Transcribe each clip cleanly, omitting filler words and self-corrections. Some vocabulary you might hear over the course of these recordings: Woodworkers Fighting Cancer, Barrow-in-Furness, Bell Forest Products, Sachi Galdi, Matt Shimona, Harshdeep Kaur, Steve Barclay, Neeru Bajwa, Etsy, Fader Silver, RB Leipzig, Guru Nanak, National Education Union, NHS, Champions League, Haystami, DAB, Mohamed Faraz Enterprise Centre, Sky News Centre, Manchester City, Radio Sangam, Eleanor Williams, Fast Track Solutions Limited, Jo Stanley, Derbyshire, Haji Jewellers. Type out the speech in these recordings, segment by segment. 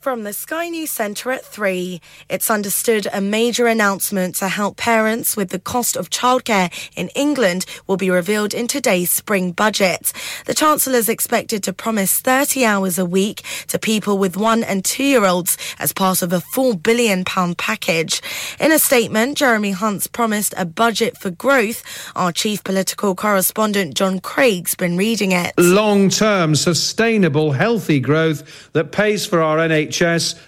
From the Sky News Centre at 3, it's understood a major announcement to help parents with the cost of childcare in England will be revealed in today's spring budget. The Chancellor is expected to promise 30 hours a week to people with 1 and 2 year olds as part of a £4 billion package. In a statement, Jeremy Hunt's promised a budget for growth. Our chief political correspondent John Craig's been reading it. Long-term, sustainable, healthy growth that pays for our NHS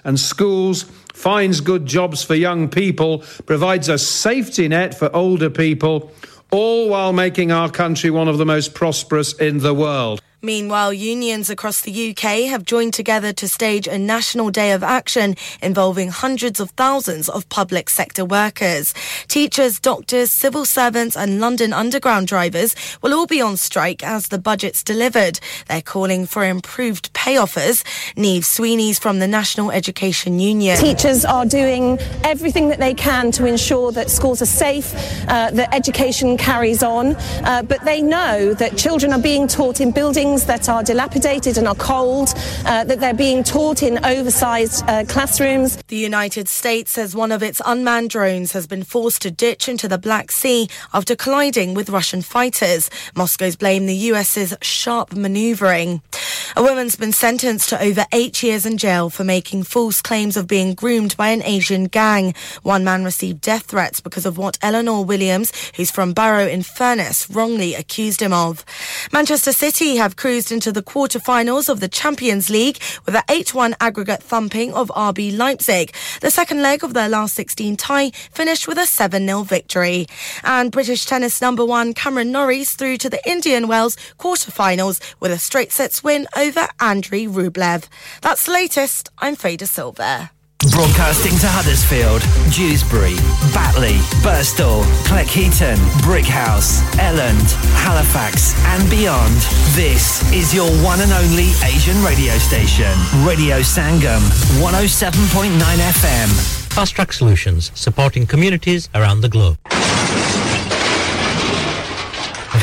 and schools, finds good jobs for young people, provides a safety net for older people, all while making our country one of the most prosperous in the world. Meanwhile, unions across the UK have joined together to stage a national day of action involving hundreds of thousands of public sector workers. Teachers, doctors, civil servants and London Underground drivers will all be on strike as the budget's delivered. They're calling for improved pay offers. Niamh Sweeney's from the National Education Union. Teachers are doing everything that they can to ensure that schools are safe, that education carries on, but they know that children are being taught in buildings that are dilapidated and are cold, that they're being taught in oversized classrooms. The United States says one of its unmanned drones has been forced to ditch into the Black Sea after colliding with Russian fighters. Moscow's blamed the US's sharp manoeuvring. A woman's been sentenced to over 8 years in jail for making false claims of being groomed by an Asian gang. One man received death threats because of what Eleanor Williams, who's from Barrow-in-Furness, wrongly accused him of. Manchester City have cruised into the quarter-finals of the Champions League with an 8-1 aggregate thumping of RB Leipzig. The second leg of their last 16 tie finished with a 7-0 victory. And British tennis number one Cameron Norrie's through to the Indian Wells quarter-finals with a straight sets win over Andrey Rublev. That's the latest. I'm Fader Silver. Broadcasting to Huddersfield, Dewsbury, Batley, Birstall, Cleckheaton, Brickhouse, Elland, Halifax and beyond. This is your one and only Asian radio station. Radio Sangam, 107.9 FM. Fast Track Solutions, supporting communities around the globe. Have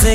से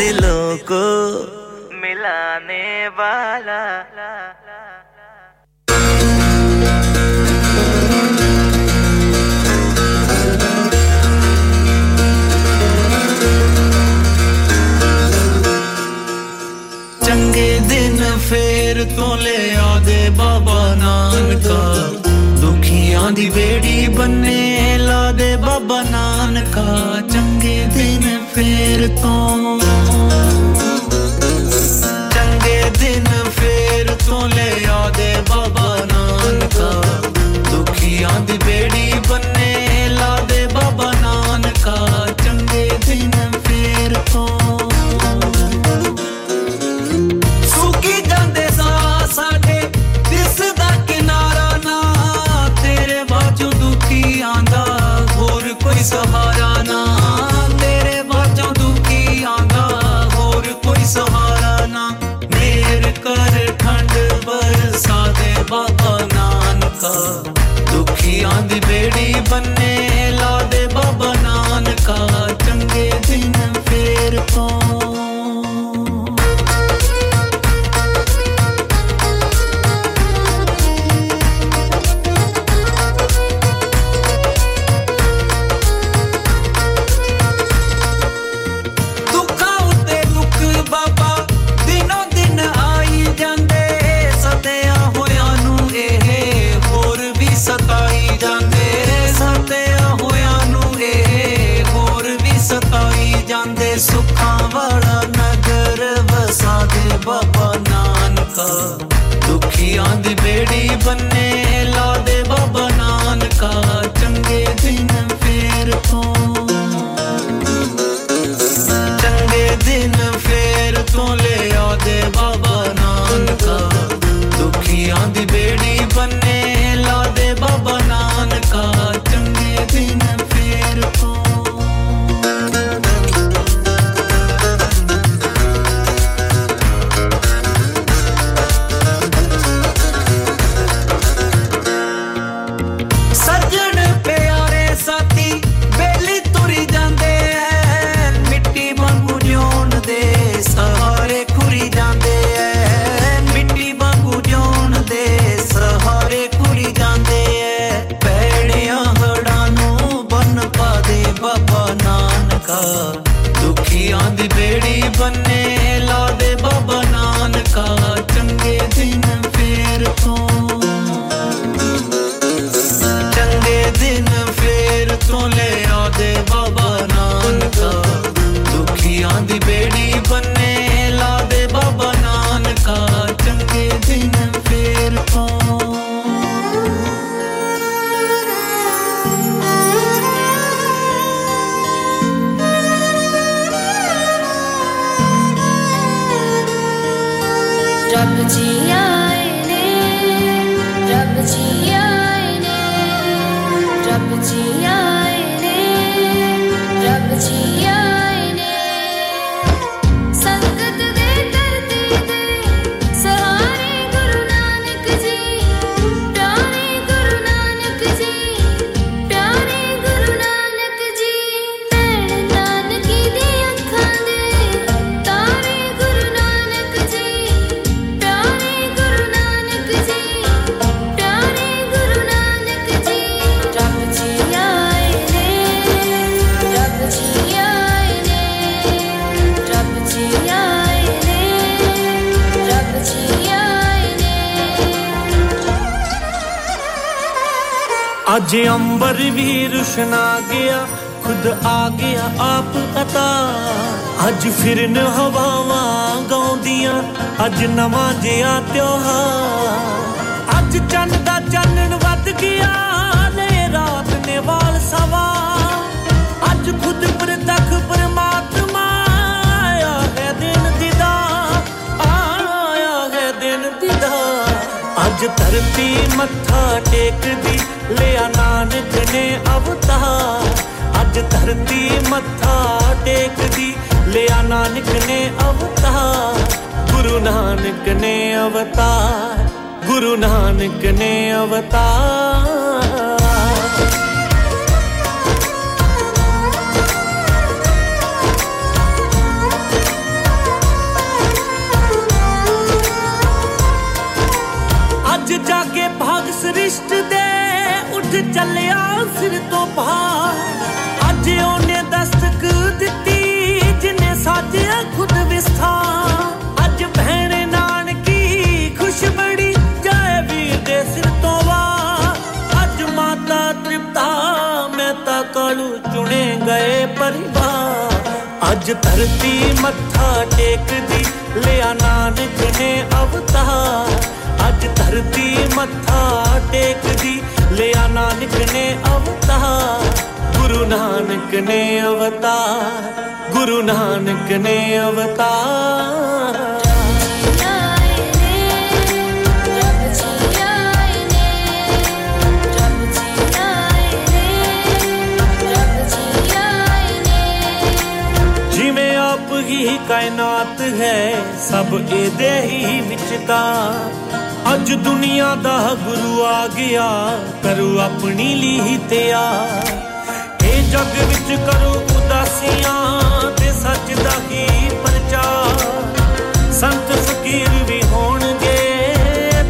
दिलों को मिलाने वाला चंगे दिन फिर तो ले आदे बाबा नानका दुखियां दी बेड़ी बने लादे बाबा नानका चंगे दिन फिर तो चंगे दिन फिर तो ले आदे बाबा नानका दुखियां दी बेड़ी बने लादे बाबा नानका चंगे दिन फिर तो सुखी सुखा वाला नगर वसा दे बाबा नानका दुखियां दी बेड़ी बन्ने ला दे बाबा नानका चंगे दिन फेर तो चंगे दिन फेर तो ले आ दे बाबा नानका दुखियां दी बेड़ी बन्ने ला दे बाबा नानका चंगे दिन फेर तो जे अंबर भी रुशना गया खुद आ गया आप अता आज फिर न हवावा गाउंदियां आज नवा जिया त्योहार आज चंद दा चनन वध गया ले रात ने वाल सवा आज खुद पर तख परमात्मा आया है दिन दिदा आया है दिन दिदा आज धरती मत्था टेक दी लिया नानक ने अवतार आज धरती मत्था टेक दी लिया नानक ने अवतार गुरु नानक ने अवतार गुरु नानक ने अवतार आज जाके भाग सृष्ट दे चलिया सिर तो भार आज ओने दस्तक दिती जिने साजिया खुद विस्थार आज भैणे नानकी खुश बड़ी जाए वीर दे सिर तो वार आज माता तृप्ता मेहता कालू चुने गए परिवार आज धरती मत्था टेक दी लिया नानक ने अवतार आज धरती मत्था टेक दी लिया नानक ने अवतार गुरु नानक ने अवतार गुरु नानक ने अवतार ही कायनात है सब एदे ही विचदा अज दुनिया दा गुरु आ गया करो अपनी लीह तेया ए जग विच करो उदासियां ते सच दा ही प्रचार संत फकीर भी होणगे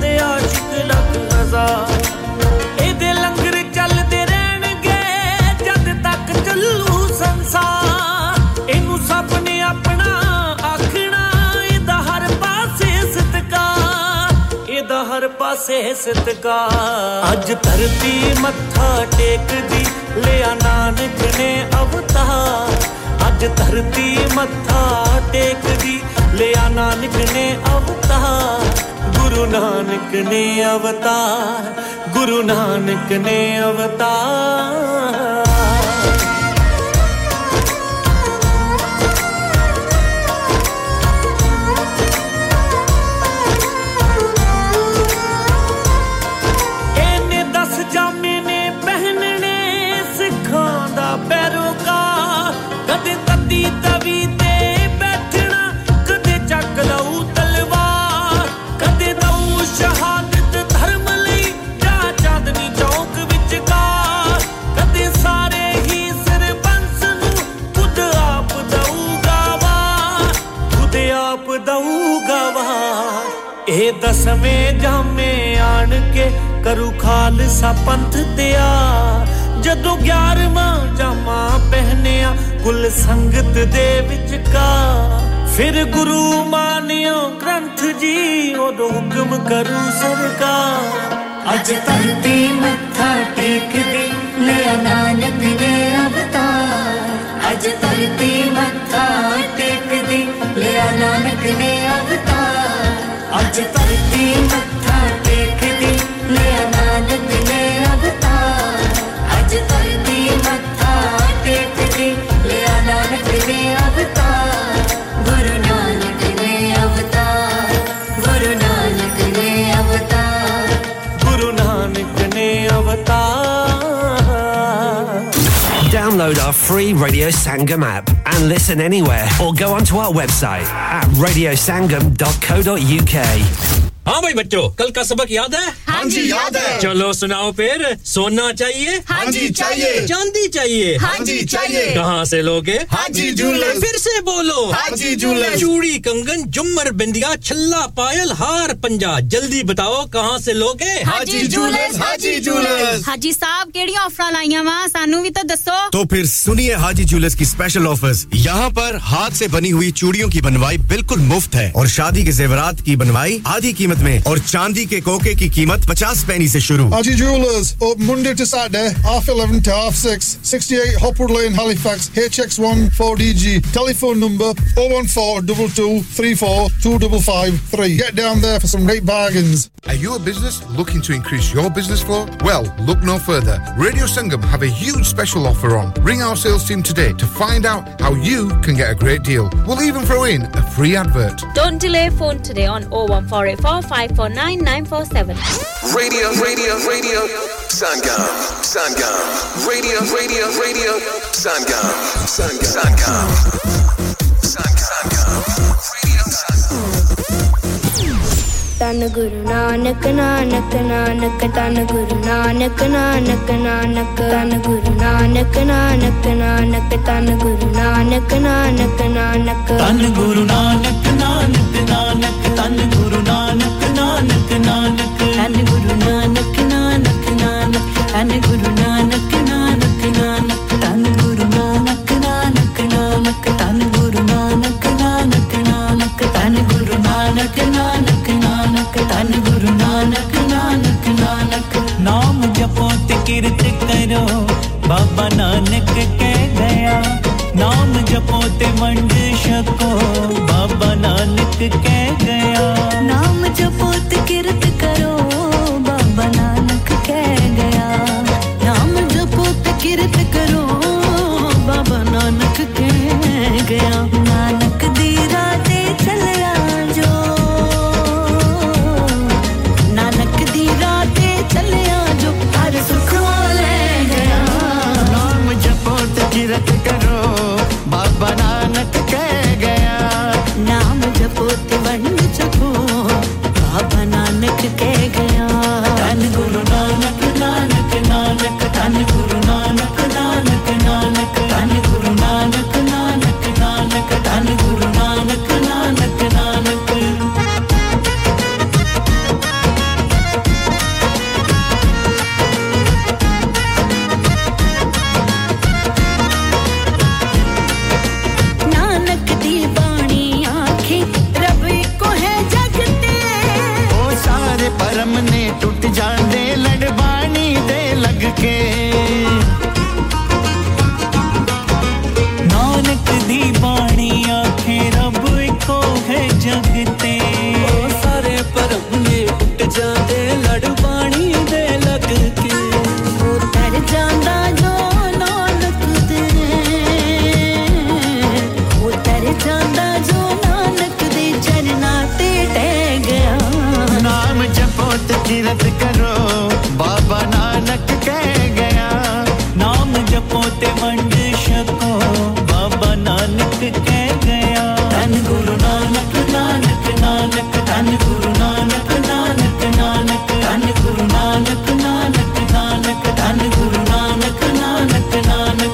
ते आशिक लख हजार एदे लंगर चलदे रहणगे जद तक चलू संसार एनु सब ने अपना आखना एदा हर पासे सतकार एदा हर पासे सतकार आज धरती मत्था टेक दी लिया नानक ने अवतार आज आज धरती मत्था टेक दी ले आ नानक ने अवतार गुरु नानक ने अवतार गुरु नानक ने अवतार ए दसवें जामे आन के करू खालसा पंथ तैयार जदों 11वां जामा पहनेया कुल संगत दे विचकार फिर गुरु मानियो ग्रंथ जी ओदो हुक्म करू सरकार अज धरती मत्था टेक दे ले नानक ने अवतार अज धरती मत्था टेक दे ले नानक ने अवतार आज धरती मत्था टेक दे ले नानक ने अवतार आज धरती मत्था टेक दे ले नानक ने अवतार गुरु नानक ने अवतार गुरु नानक ने अवतार गुरु नानक ने अवतार Download our free Radio Sangam app and listen anywhere or go onto our website at radiosangam.co.uk हाँ भाई बच्चों कल का सबक याद है हाँ जी याद है चलो सुनाओ फिर सोना चाहिए हाँ जी चाहिए चांदी चाहिए हाँ जी चाहिए कहाँ से लोगे हाजी जूलर्स फिर से बोलो हाजी जूलर्स चूड़ी कंगन जुमर बिंदिया छल्ला पायल हार पंजा जल्दी बताओ कहाँ से लोगे हाजी जूलर्स हाजी जूलर्स हाजी साहब केड़ी ऑफर लाईया वा सानू भी तो दसो तो फिर सुनिए हाजी जूलर्स की स्पेशल ऑफर्स यहाँ पर हाथ से बनी हुई चूड़ियों की बनवाई बिल्कुल मुफ्त है और शादी के जेवरात की बनवाई आधी कीमत में और चांदी के कोके की कीमत 50 पैसे से शुरू Haji Jewellers open Monday to Saturday half 11 to half 6 68 Hopwood Lane Halifax HX1 4DG telephone number 01422342553 get down there for some great bargains Are you a business looking to increase your business flow? Well, look no further. Radio Sangam have a huge special offer on. Ring our sales team today to find out how you can get a great deal. We'll even throw in a free advert. Don't delay phone today on 01484 549-947 Radio Sangam Sangam Radio Sangam Sangam Sangam Sangam Radio Sangam Tan Guru Nanak Nanak Nanak Tan Guru Nanak Nanak Nanak Tan Guru Nanak Nanak Nanak Tan Guru Nanak Nanak Nanak Tan Guru Nanak Nanak Nanak Tan Guru Nanak Nanak Nanak Tan Guru Nanak Nanak Nanak Tan Guru Nanak Nanak Nanak Tan Guru Nanak Nanak Nanak Tan Guru Nanak Nanak Nanak Tan Guru Nanak Nanak Nanak Tan Guru Nanak Nanak Nanak Naam japo tikirt karo Baba Nanak keh gaya नाम जपो ते वंड शको बाबा नानक कह गया नाम जपो ते कीर्त करो बाबा नानक कह गया नाम जपो ते कीर्त करो बाबा नानक कह गया नानक दी राते चलया जो नानक दी राते चलया जो हर सुख वाले गया नाम जपो ते कीर्त करो बाबा नानक कह गया नाम जपो ते वंड जपो बाबा नानक कह गया धन गुरु नानक नानक नानक धन गुरु नानक नानक नानक धन गुरु नानक नानक नानक धन गुरु नानक नानक नानक नानक दी जिक्र करो बाबा नानक कह गया नाम जपो ते वंड शको बाबा नानक कह गया धन गुरु नानक नानक नानक धन गुरु नानक नानक नानक धन गुरु नानक नानक नानक धन गुरु नानक नानक नानक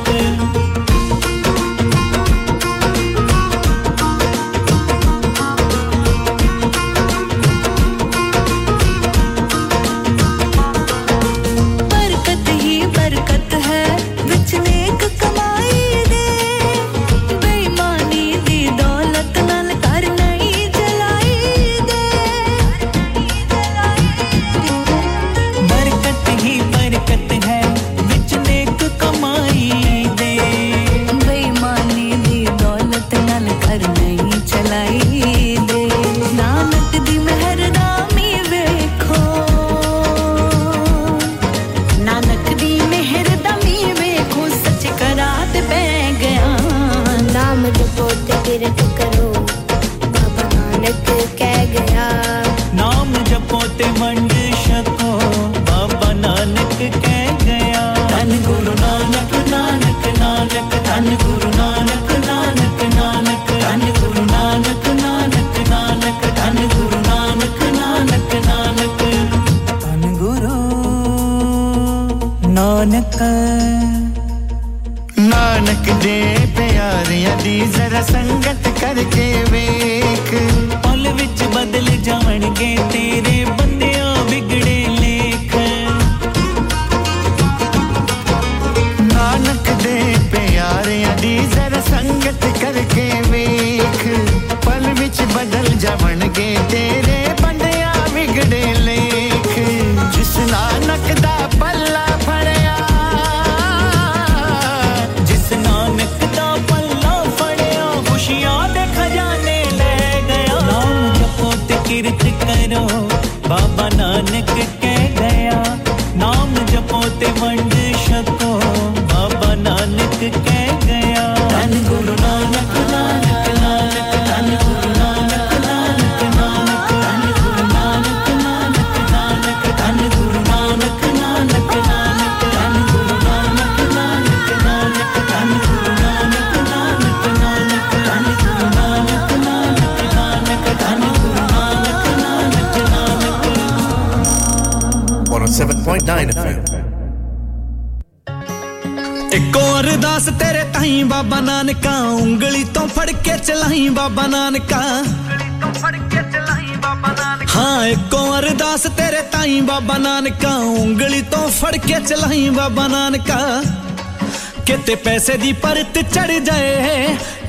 पैसे दी परत चढ़ जाए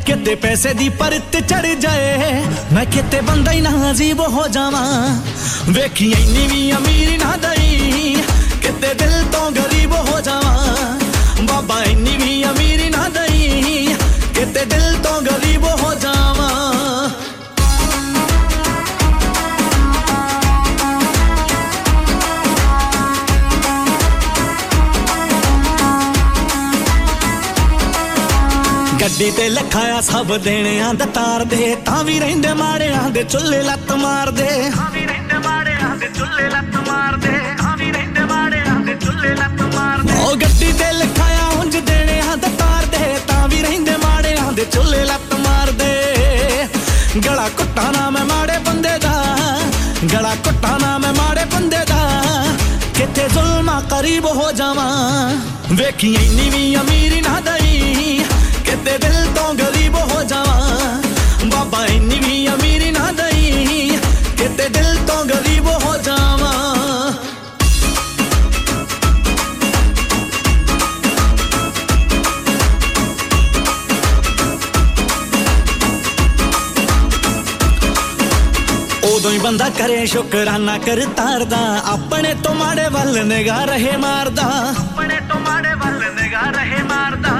किते पैसे दी परत चढ़ जाए मैं किते बंदा ही नाजीब हो जावा वेखी इन्नी भी अमीर ना दई किते दिल तो गरीब हो जावा बाबा इन्नी भी अमीर ना दई किते दिल तो गरीब हो जावा ਗੱਡੀ ਤੇ ਲਖਾਇਆ ਸਭ ਦੇਣਿਆਂ ਦਾ ਤਾਰ ਦੇ ਤਾਂ ਵੀ ਰਹਿੰਦੇ ਮਾੜਿਆਂ ਦੇ ਚੁੱਲੇ ਲੱਤ ਮਾਰਦੇ ਹਾਂ ਵੀ ਰਹਿੰਦੇ ਮਾੜਿਆਂ ਦੇ ਚੁੱਲੇ ਲੱਤ ਮਾਰਦੇ ਹਾਂ ਵੀ ਰਹਿੰਦੇ ਮਾੜਿਆਂ ਦੇ ਚੁੱਲੇ ਲੱਤ ਮਾਰਦੇ ਉਹ ਗੱਡੀ ਤੇ ਲਖਾਇਆ ਉਂਝ ਦੇਣਿਆਂ ਦਾ ਤਾਰ ਦੇ ਤਾਂ ਵੀ ਰਹਿੰਦੇ ਮਾੜਿਆਂ ਦੇ ਚੁੱਲੇ ਲੱਤ ਮਾਰਦੇ ਗਲਾ ਘੁੱਟਾ ਨਾ ਮੈਂ ਮਾੜੇ ਬੰਦੇ ਦਾ ਗਲਾ ਘੁੱਟਾ ਨਾ ਮੈਂ ਮਾੜੇ ਬੰਦੇ ਦਾ ਕਿਤੇ ਜ਼ੁਲਮਾਂ ਕਰੀਬ ਹੋ ਜਾਵਾਂ ਵੇਖੀ ਇੰਨੀ ਵੀ ਅਮੀਰੀ ਨਾ ਦਈ किते दिल तो गरीब हो जावा बाबा इन्नी भी अमीरी ना दई किते दिल तो गरीब हो जावा उदों ही बंदा करे शुक्राना कर तारदा अपने तो माड़े वल निगाह रहे मारदा अपने तो माड़े वल निगाह रहे मारदा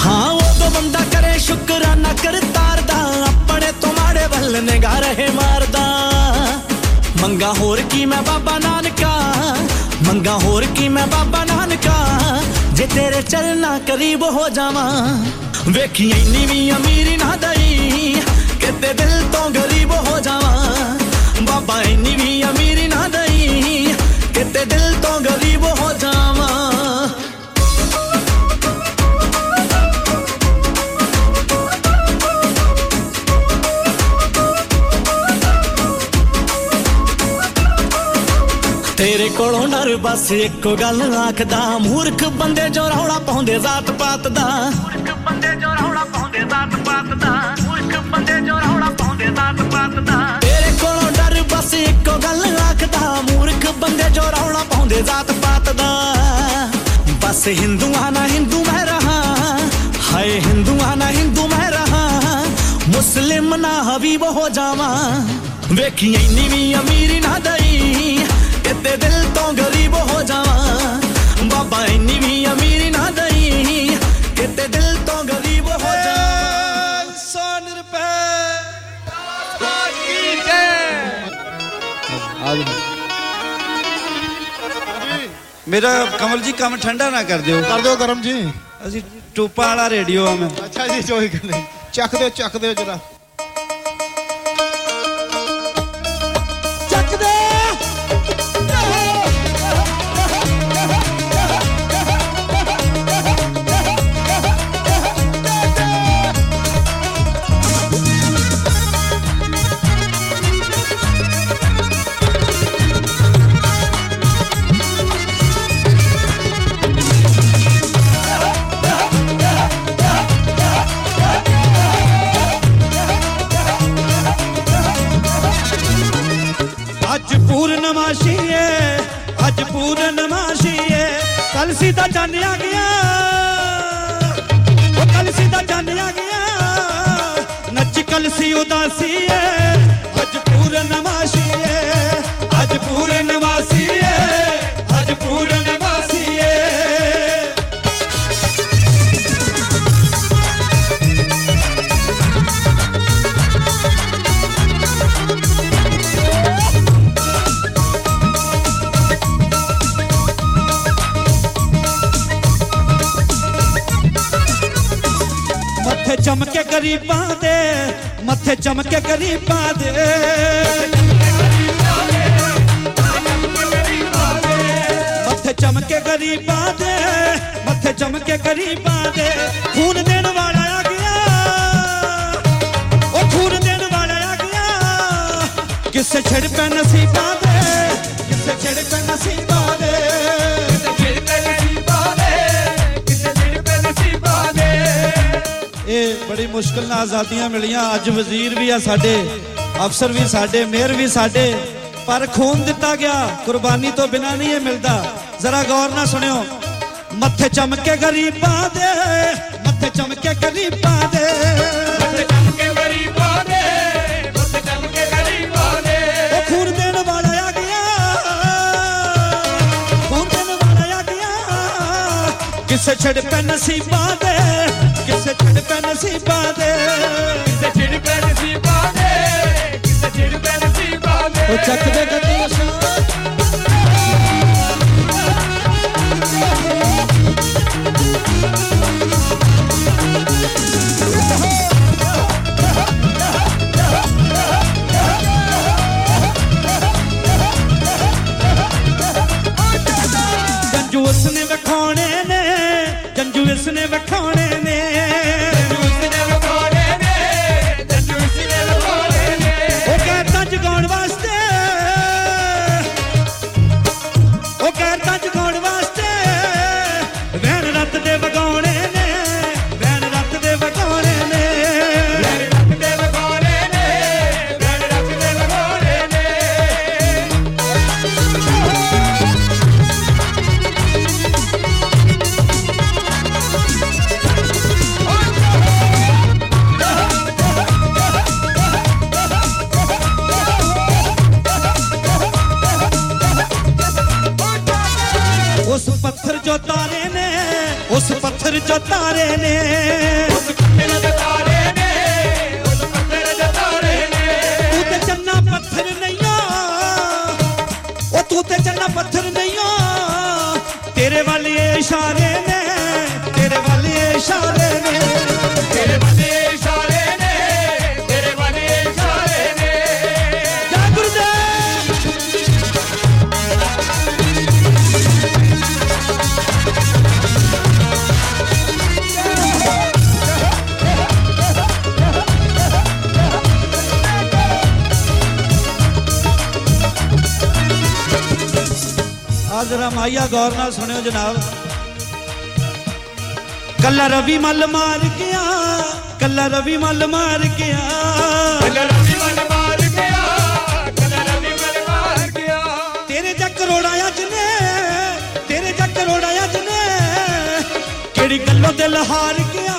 हाँ वो तो बंदा करे शुक्राना कर तारदा अपने तुम्हारे वल निगाह रहे मारदा मंगा होर की मैं बाबा नानका मंगा होर की मैं बाबा नानका जे तेरे चलना करीब हो जावा वेखी इन्नी भी अमीरी ना दई किते दिल तो गरीब हो जावा बाबा कभी भी अमीरी ना दई कितने दिल तो गरीब हो जावा तेरे कोलों डर बस एक गल आखदा मूर्ख बंदे जो रौला पाउंदे जात पात दा मूर्ख बंदे जो रौला पाउंदे जात पात दा मूर्ख बंदे जो रौला पाउंदे जात पात दा तेरे कोलों डर बस एक गल आखदा मूर्ख बंदे जो रौला पाउंदे जात पात दा बस हिंदुआ ना हिंदू मैं रहा हाय हिंदुआ ना हिंदू मैं रहा मुस्लिम ना हबीब हो जावा वेखी इन्नी भी अमीरी ना दई ते दिल तो गरीब हो जावा बाबा इन्नी भी अमीरी ना दई कि ते दिल तो गरीब हो जावा 100 रुपए आजाद की जय मेरा कमल जी काम ठंडा ना कर दो गरम जी असि टोपा वाला रेडियो आ मैं अच्छा जी चोई कर चक दो जरा ਸਾਡੇ ਅਫਸਰ ਵੀ ਸਾਡੇ ਮੇਰ ਵੀ ਸਾਡੇ ਪਰ ਖੂਨ ਦਿੱਤਾ ਗਿਆ ਕੁਰਬਾਨੀ ਤੋਂ ਬਿਨਾ ਨਹੀਂ ਇਹ ਮਿਲਦਾ ਜ਼ਰਾ ਗੌਰ ਨਾਲ ਸੁਣਿਓ ਮੱਥੇ ਚਮਕ ਕੇ ਗਰੀਬਾਂ ਦੇ ਮੱਥੇ ਚਮਕ ਕੇ ਗਰੀਬਾਂ ਦੇ ਮੱਥੇ ਚਮਕ ਕੇ ਗਰੀਬਾਂ ਦੇ ਮੱਥੇ ਚਮਕ ਕੇ ਗਰੀਬਾਂ ਦੇ ਉਹ ਖੂਨ ਦੇਣ ਵਾਲਾ ਆ ਗਿਆ ਖੂਨ ਦੇਣ ਵਾਲਾ ਆ ਗਿਆ ਕਿਸੇ ਛੜ ਪੈ ਨਸੀਬਾਂ ਦੇ ਕਿਸੇ ਛੜ ਪੈ ਨਸੀਬਾਂ ਦੇ ਉਹ ਚੱਕ ਦੇ ਗੱਡੀ ਅਸਾਂ ਗੰਜੂ ਉਸਨੇ ਵਿਖਾਉਣੇ ਨੇ ਗੰਜੂ ਇਸਨੇ ਵਿਖਾਉਣੇ ਨੇ ਗੰਜੂ ਇਸਨੇ ਵਿਖਾਉਣੇ ਨੇ ਗੰਜੂ ਇਸਨੇ ਵਿਖਾਉਣੇ ਨੇ ਉਹ ਕਹਿੰਦਾ ਜਗਾਉਣ ਵਾਸਤੇ जो तारे ने उस पत्थर जो तारे ने उस पत्थर जो तारे ने तू ते चन्ना पत्थर नहीं ओ तू ते चन्ना पत्थर नहीं ओ तेरे वाले इशारे ने तेरे वाले इशारे ने तेरे वाले इशारे ने जा गुरुदेव जरा माया गौर नाल सुनियो जनाब कल्ला रवि मल मार गया कल्ला रवि मल मार गया तेरे जा करोड़ आया जिने केड़ी गल्लों ते लहार गया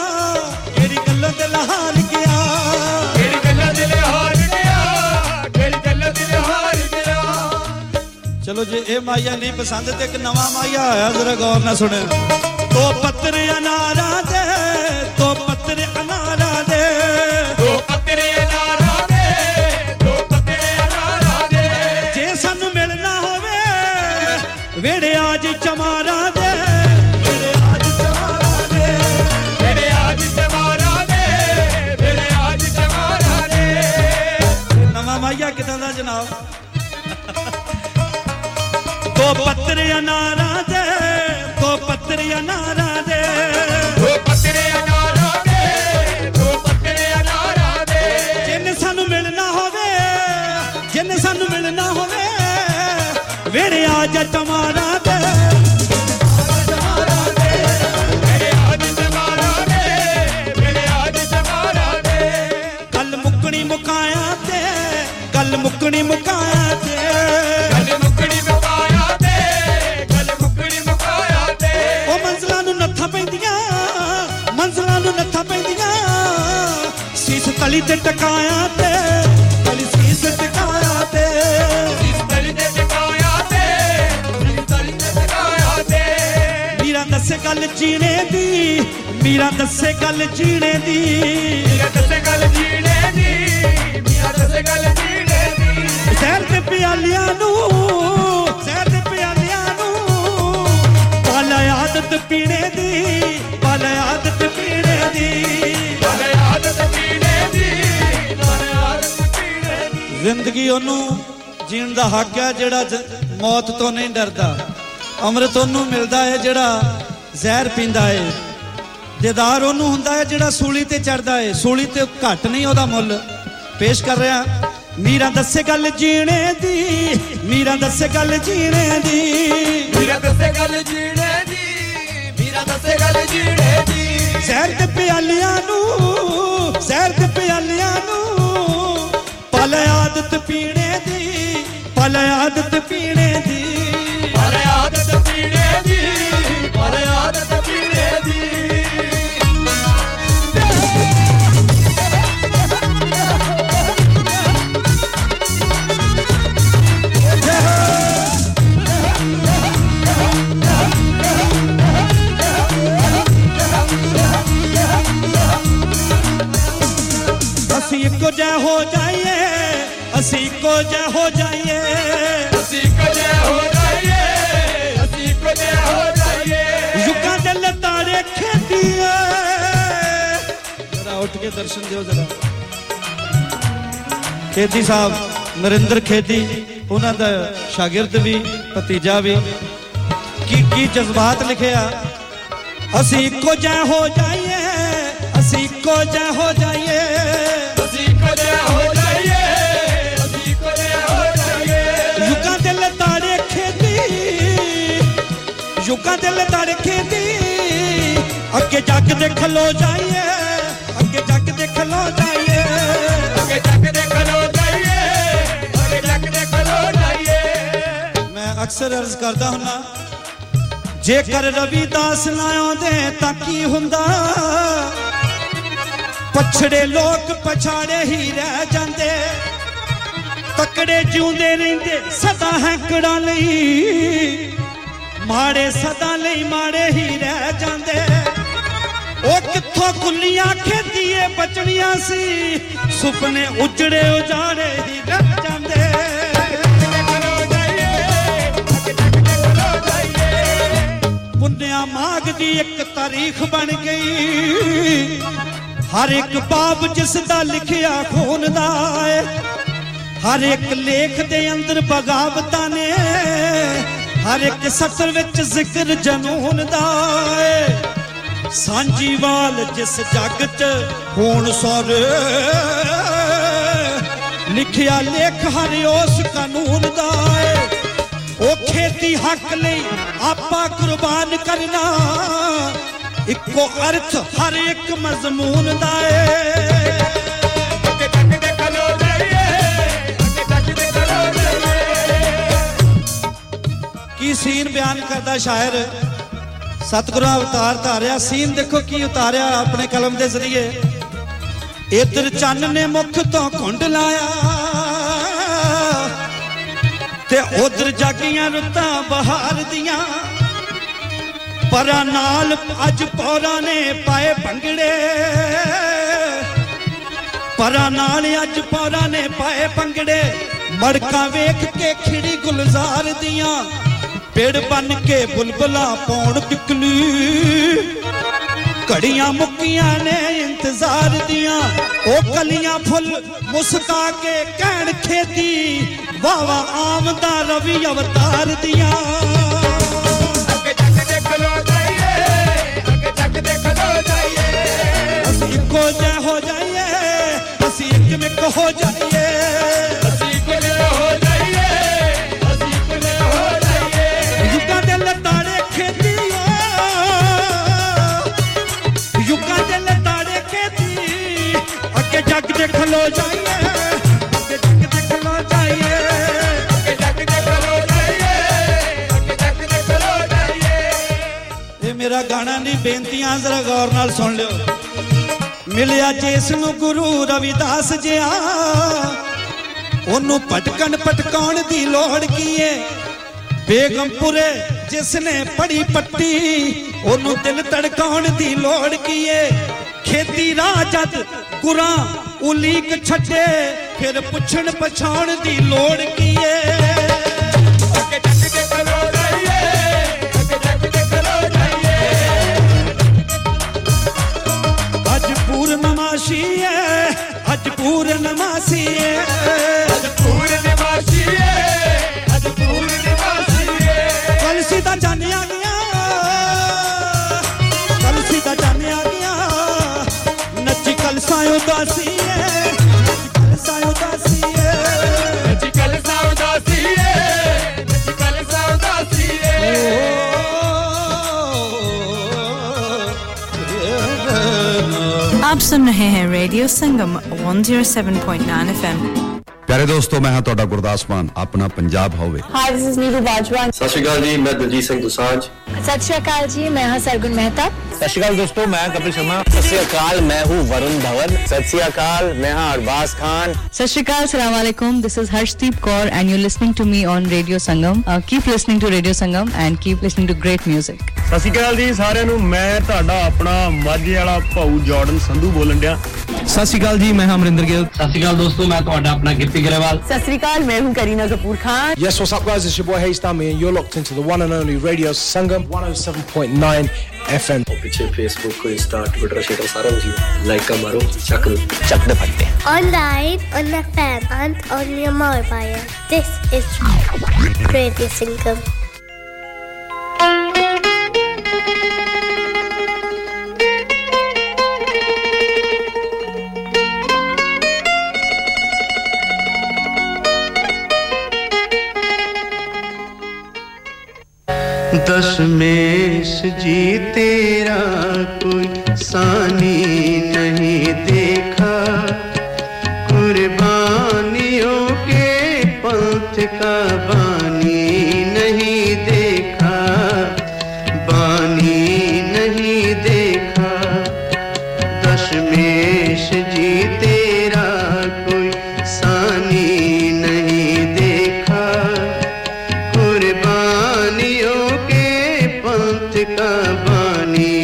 केड़ी गल्लों ते लहार गया केड़ी गल्लों ते लहार गया केड़ी गल्लों ते लहार गया चलो जे ए माया नहीं पसंद ते एक नवा माया आया जरा गौर ना सुने तो पत्तर अनारा दे तो पत्तर अनारा दे तो पत्तर अनारा दे तो पत्तर अनारा दे जे सानू मिलना होवे वेड़े आज चमारा दे वेड़े आज चमारा दे वेड़े आज चमारा दे वेड़े आज चमारा दे नवा माया किदां दा जनाब तो पत्तर अनारा दे तो पत्तर अनारा दे तो पत्तर अनारा दे तो पत्तर अनारा दे जिन सानू मिलना होवे वेड़े आ जा तुम्हारा दे वेड़े आ जा तुम्हारा दे कल मुकनी मुकाया ते कली ते टकाया ते कली सीस टकाया ते कली ते टकाया ते कली ते टकाया ते मेरा दस्से गल जीने दी मेरा दस्से गल जीने दी शहर ते प्यालियां नू पाला आदत पीने दी ਜ਼ਿੰਦਗੀ ਉਹਨੂੰ ਜੀਣ ਦਾ ਹੱਕ ਹੈ ਜਿਹੜਾ ਮੌਤ ਤੋਂ ਨਹੀਂ ਡਰਦਾ ਅੰਮ੍ਰਿਤ ਉਹਨੂੰ ਮਿਲਦਾ ਹੈ ਜਿਹੜਾ ਜ਼ਹਿਰ ਪੀਂਦਾ ਹੈ ਦੀਦਾਰ ਉਹਨੂੰ ਹੁੰਦਾ ਹੈ ਜਿਹੜਾ ਸੂਲੀ ਤੇ ਚੜਦਾ ਹੈ ਸੂਲੀ ਤੇ ਘੱਟ ਨਹੀਂ ਉਹਦਾ ਮੁੱਲ ਪੇਸ਼ ਕਰ ਰਿਹਾ ਮੀਰਾ ਦੱਸੇ ਗੱਲ ਜੀਣੇ ਦੀ ਮੀਰਾ ਦੱਸੇ ਗੱਲ ਜੀਣੇ ਦੀ ਮੀਰਾ ਦੱਸੇ ਗੱਲ ਜੀਣੇ ਦੀ ਜ਼ਹਿਰ ਦੇ ਪਿਆਲਿਆਂ ਨੂੰ पल आदत पीने दी असी एको जै हो जाइए असी को जय हो जाइए युगां दे लताड़े खेदिए जरा उठ के दर्शन दियो जरा खेदी साहब नरेंद्र खेदी उन्हां दा शागिर्द भी भतीजा भी की जज्बात लिखिया असी को जय हो जाइए युगां दे लताड़े खेदी अग्गे जग दे खलो जाइए मैं अक्सर अर्ज करदा हुन्ना जेकर रविदास ना आउंदे तां की हुंदा पछड़े लोक पछाड़े ही रह जांदे तकड़े जिउंदे रहिंदे सदा हैंकड़ा लई माड़े सदा लई माड़े ही रह जांदे ओ कित्थों कुलियां खेदिए बचनियां सी सुपने उजड़े उजाड़े ही रह जांदे पुन्निया माग दी एक तारीख बन गई हर एक बाब जिसदा लिखिया खून दा है हर एक लेख दे अंदर बगावतां ने हर एक सतर विच जिक्र जनून दा है सांझीवाल जिस जग च होण सोरे लिखिया लेख हर उस कानून दा है ओ खेती हक लई आपा कुर्बान करना इको अर्थ हर एक मजमून दा है की सीन बयान करदा शायर सतगुरु अवतार धारिया सीन देखो की उतारिया अपने कलम दे जरिए इधर चन्न ने मुख तो घुंड लाया ते उधर जागियां रुता बहार दिया परा नाल अज पौरा ने पाए भंगड़े परा नाल अज पौरा ने पाए भंगड़े मड़का वेख के खिड़ी गुलजार दिया पेड़ बन के बुलबुला पौन पिकली कड़ियां मुक्कियां ने इंतजार दिया ओ कलियां फुल मुस्का के कहन खेती वावा आमदा रवि अवतार दिया अगे जग दे खलो जाइए अगे जग दे खलो जाइए असि को जय हो जाइए असि एक में को हो जाइए खलो जाइए के जग के खलो जाइए के जग के खलो जाइए के जग के खलो जाइए ये मेरा गाना नहीं बेनतियां जरा गौर नाल सुन लियो मिलया जिस नु गुरु रविदास जिया ओनु पटकन पटकाउन दी लोड़ की है बेगमपुरे जिसने पड़ी पट्टी ओनु दिल धड़काउन दी लोड़ की है खेती राजद गुरा उलीक छटे फिर पुछण पछाण दी लोड़ कीए अगे जग दे खलो जाइए अगे जग दे खलो जाइए आज पूर्णमासी है आज पूर्णमासी है आज पूर्णमासी है आज पूर्णमासी है कलसी दा जानिया गया कलसी दा जानिया गया नची कलसा उदासी आप सुन रहे हैं रेडियो संगम 107.9 FM प्यारे दोस्तों मैं हां ਤੁਹਾਡਾ ਗੁਰਦਾਸ ਮਾਨ ਆਪਣਾ ਪੰਜਾਬ ਹੋਵੇ hi this is Neeru Bajwa Sat Shri अकाल जी मैं दिलजीत सिंह दोसांझ सत श्री अकाल जी मैं हां सरगुन मेहता सत श्री अकाल दोस्तों मैं कपिल शर्मा सत श्री अकाल मैं हूं वरुण धवन सत श्री अकाल मैं हां अरबास खान सत श्री अकाल अस्सलाम वालेकुम this is Harshdeep Kaur and you are listening to me on radio Sangam keep listening to radio Sangam and keep listening to great music Sat Shri अकाल जी ਸਾਰਿਆਂ ਨੂੰ ਮੈਂ ਤੁਹਾਡਾ ਆਪਣਾ ਮਾਝੇ ਵਾਲਾ ਭਾਊ ਜਾਰਡਨ ਸੰਧੂ ਬੋਲਣ ਡਿਆ ਸਤ ਸ਼੍ਰੀ ਅਕਾਲ ਜੀ ਮੈਂ ਅਮਰਿੰਦਰ ਗਿੱਲ ਸਤ ਸ਼੍ਰੀ ਅਕਾਲ ਦੋਸਤੋ ਮੈਂ ਤੁਹਾਡਾ ਆਪਣਾ ਗਿੱਪੀ ਗਰੇਵਾਲ ਸਤ ਸ਼੍ਰੀ ਅਕਾਲ ਮੈਂ ਹੂੰ Kareena Kapoor Khan Yes what's up guys it's your boy Haystami and you're locked into the one and only Radio Sangam 107.9 FM और पीछे Facebook को Insta Twitter शेयर सारा कुछ लाइक का मारो चक दे फटते Online on the fan and on your mobile This is Radio Sangam दशमेश जी तेरा कोई सानी नहीं देखा कुर्बानियों के पंथ का बानी नहीं देखा बानी नहीं देखा दशमेश जी तेरा कोई सानी नहीं देखा कुर्बानियों का बानी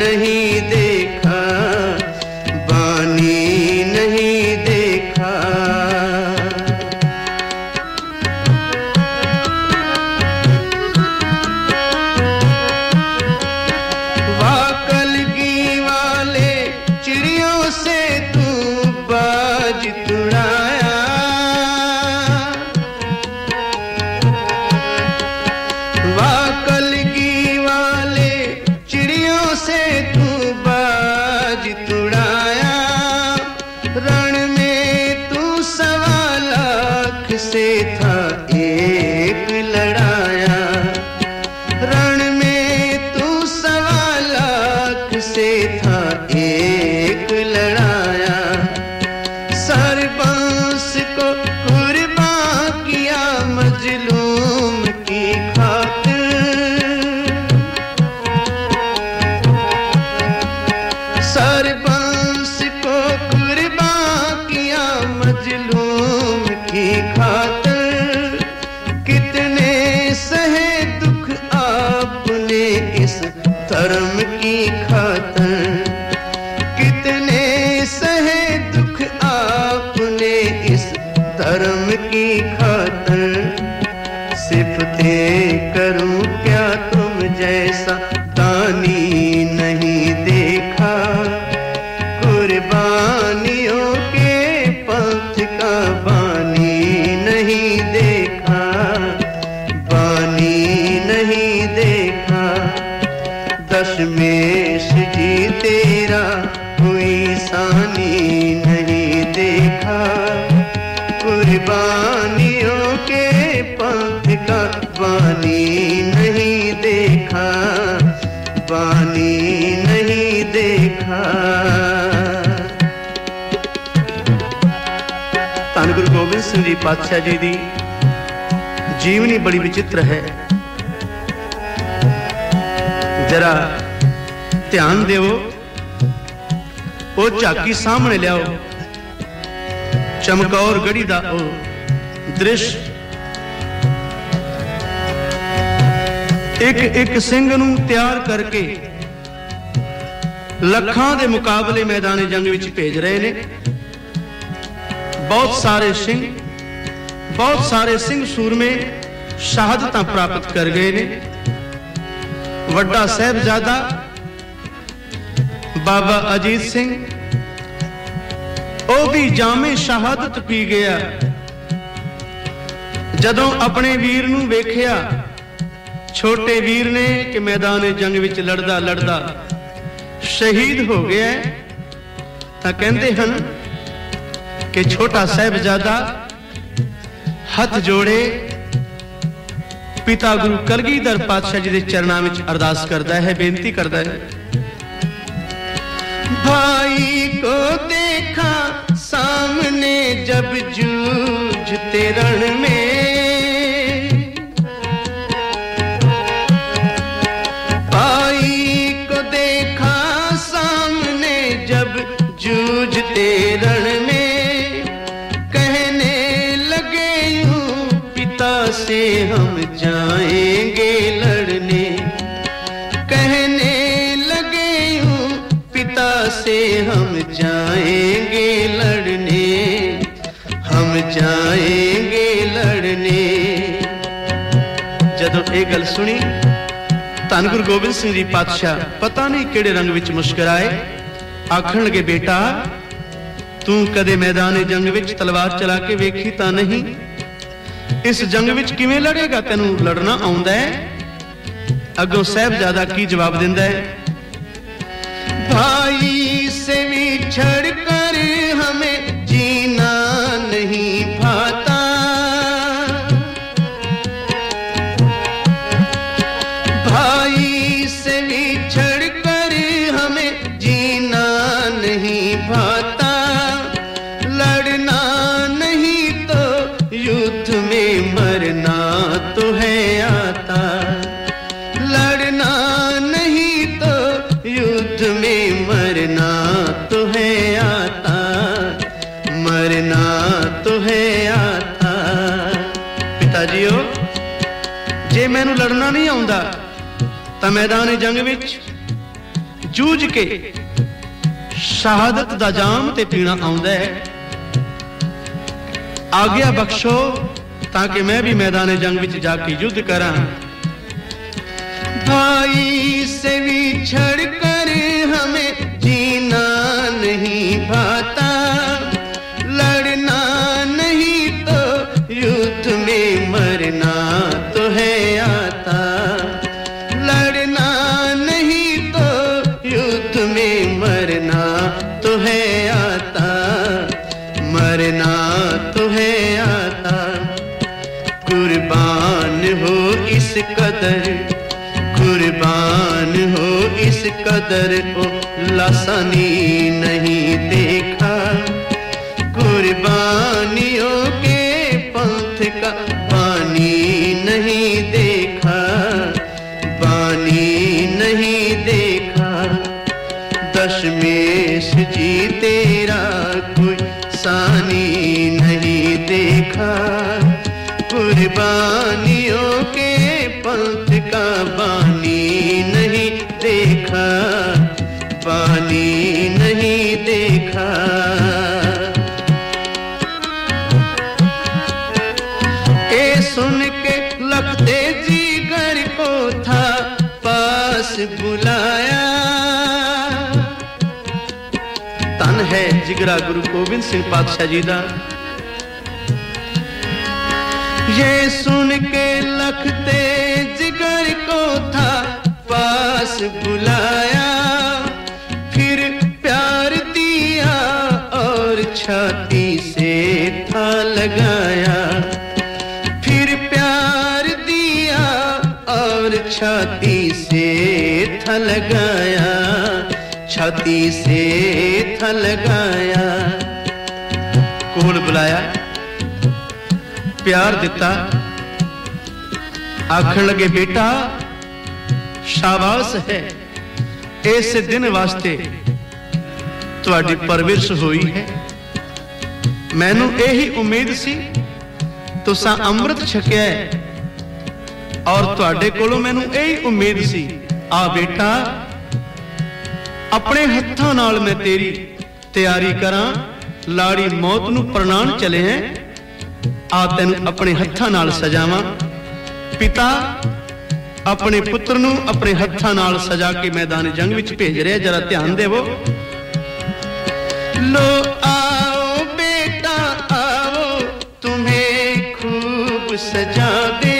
नहीं देखा बानी नहीं देखा वाकलगी वाले चिड़ियों से तू बाज तुड़ाया वाकलगी से था एक लड़ाई की खातर कितने सहे दुख आपने इस धर्म की खातर सिफते करूं क्या तुम जैसा दानी नहीं देखा कुर्बानियों के पंथ का बानी नहीं देखा दशमेश जी तेरा कोई सानी नहीं देखा कुर्बानियों के पंथ का बानी नहीं देखा बानी नहीं देखा धन गुरु गोबिंद सिंह जी पातशाह जी दी जीवनी बड़ी विचित्र है जरा ध्यान देओ ओ झाकी सामने लियाओ चमकौर गढ़ी दा ओ दृश्य एक एक सिंह नूं तैयार करके लखां दे मुकाबले मैदान जंग विच भेज रहे ने बहुत सारे सिंह सूरमे शहादतां प्राप्त कर गए ने ਵੱਡਾ ਸਾਹਿਬਜ਼ਾਦਾ ਬਾਬਾ ਅਜੀਤ ਸਿੰਘ ਉਹ ਵੀ ਜਾਮੇ ਸ਼ਹਾਦਤ ਪੀ ਗਿਆ ਜਦੋਂ ਆਪਣੇ ਵੀਰ ਨੂੰ ਵੇਖਿਆ ਛੋਟੇ ਵੀਰ ਨੇ ਕਿ ਮੈਦਾਨ ਜੰਗ ਵਿੱਚ ਲੜਦਾ ਸ਼ਹੀਦ ਹੋ ਗਿਆ ਤਾਂ ਕਹਿੰਦੇ ਹਨ ਕਿ ਛੋਟਾ ਸਾਹਿਬਜ਼ਾਦਾ ਹੱਥ ਜੋੜੇ पिता गुरु कलगीधर पातशाह जी के चरणों में अरदास करता है बेनती करता है भाई को देखा सामने जब जूझते रण में भाई को देखा सामने जब जूझते रण में कहने लगे यूं पिता से हम जाएंगे लड़ने कहने लगे हूँ पिता से हम जाएंगे लड़ने जदों ये गल सुनी धन गुरु गोबिंद सिंह जी पातशाह पता नहीं केड़े रंग विच मुस्कराए आखन लगे बेटा तू कदे मैदान जंग विच तलवार चला के वेखी ता नहीं इस जंग विच किवें लड़ेगा तैनू लड़ना आउंदा है अगों साहिबजादा की जवाब दिंदा है भाई से विछड़ कर हमें जीना नहीं भाता भाई से विछड़ कर हमें जीना नहीं भाता ਮੈਨੂੰ ਲੜਨਾ ਨਹੀਂ ਆਉਂਦਾ ਤਾਂ ਮੈਦਾਨ ਜੰਗ ਵਿੱਚ ਜੂਝ ਕੇ ਸ਼ਹਾਦਤ ਦਾ ਜਾਮ ਤੇ ਪੀਣਾ ਆਉਂਦਾ ਹੈ ਆਗਿਆ ਬਖਸ਼ੋ ਤਾਂ ਕਿ ਮੈਂ ਵੀ ਮੈਦਾਨ ਜੰਗ ਵਿੱਚ ਜਾ ਕੇ ਯੁੱਧ ਕਰਾਂ ਭਾਈ ਸੇ ਵਿਛੜ ਕਰ ਹਮੇ ਜੀਨਾ ਨਹੀਂ ਭਾਤਾ ਲੜਨਾ ਨਹੀਂ ਤੋ ਯੁੱਧ ਮੇ ਮਰਨਾ कुर्बान हो इस कदर ओ लासानी नहीं देखा कुर्बानियों के पंथ का पानी नहीं देखा पानी नहीं देखा दशमेश जी तेरा कोई सानी नहीं देखा कुर्बानियों के पंथ का बानी नहीं देखा बुलाया तन है जिगरा गुरु गोविंद सिंह पातशाह जी दा ये सुन के लखते जिगर को था पास बुलाया फिर प्यार दिया और छाती से था लगाया फिर प्यार दिया और छाती से था लगाया छाती से था लगाया कोल बुलाया प्यार दिता आखण लगे बेटा शाबाश है ऐसे दिन वास्ते तुम्हारी परवरिश हुई है मैनू यही उम्मीद सी तुसा अमृत छकिया है और तुम्हारे कोलों मैनू यही उम्मीद सी आ बेटा अपने हत्थों नाल मैं तेरी तैयारी करा लाड़ी मौत नु प्रणाम चले हैं आ तैनू अपने हत्थों नाल सजावा पिता अपने पुत्र नु अपने हत्थों नाल सजा के मैदान जंग विच भेज रहे जरा ध्यान देवो लो आओ बेटा आओ तुम्हें खूब सजा दे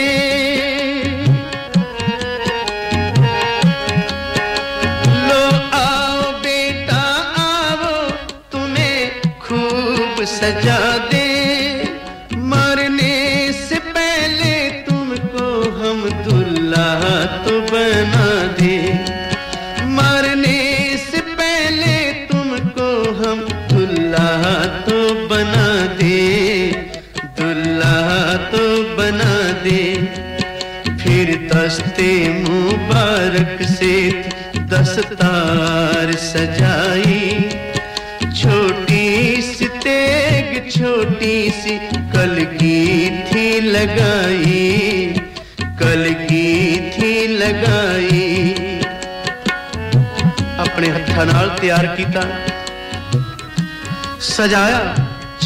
सजा दे मरने से पहले तुमको हमदुल्लाह तो बना दे मरने से पहले तुमको हमदुल्लाह तो बना दे दुल्लाह तो बना दे फिर दस्ते मुबारक से दस्तार सजाई छोटी सी कल की थी लगाई कल की थी लगाई अपने हत्था नाल तैयार कीता सजाया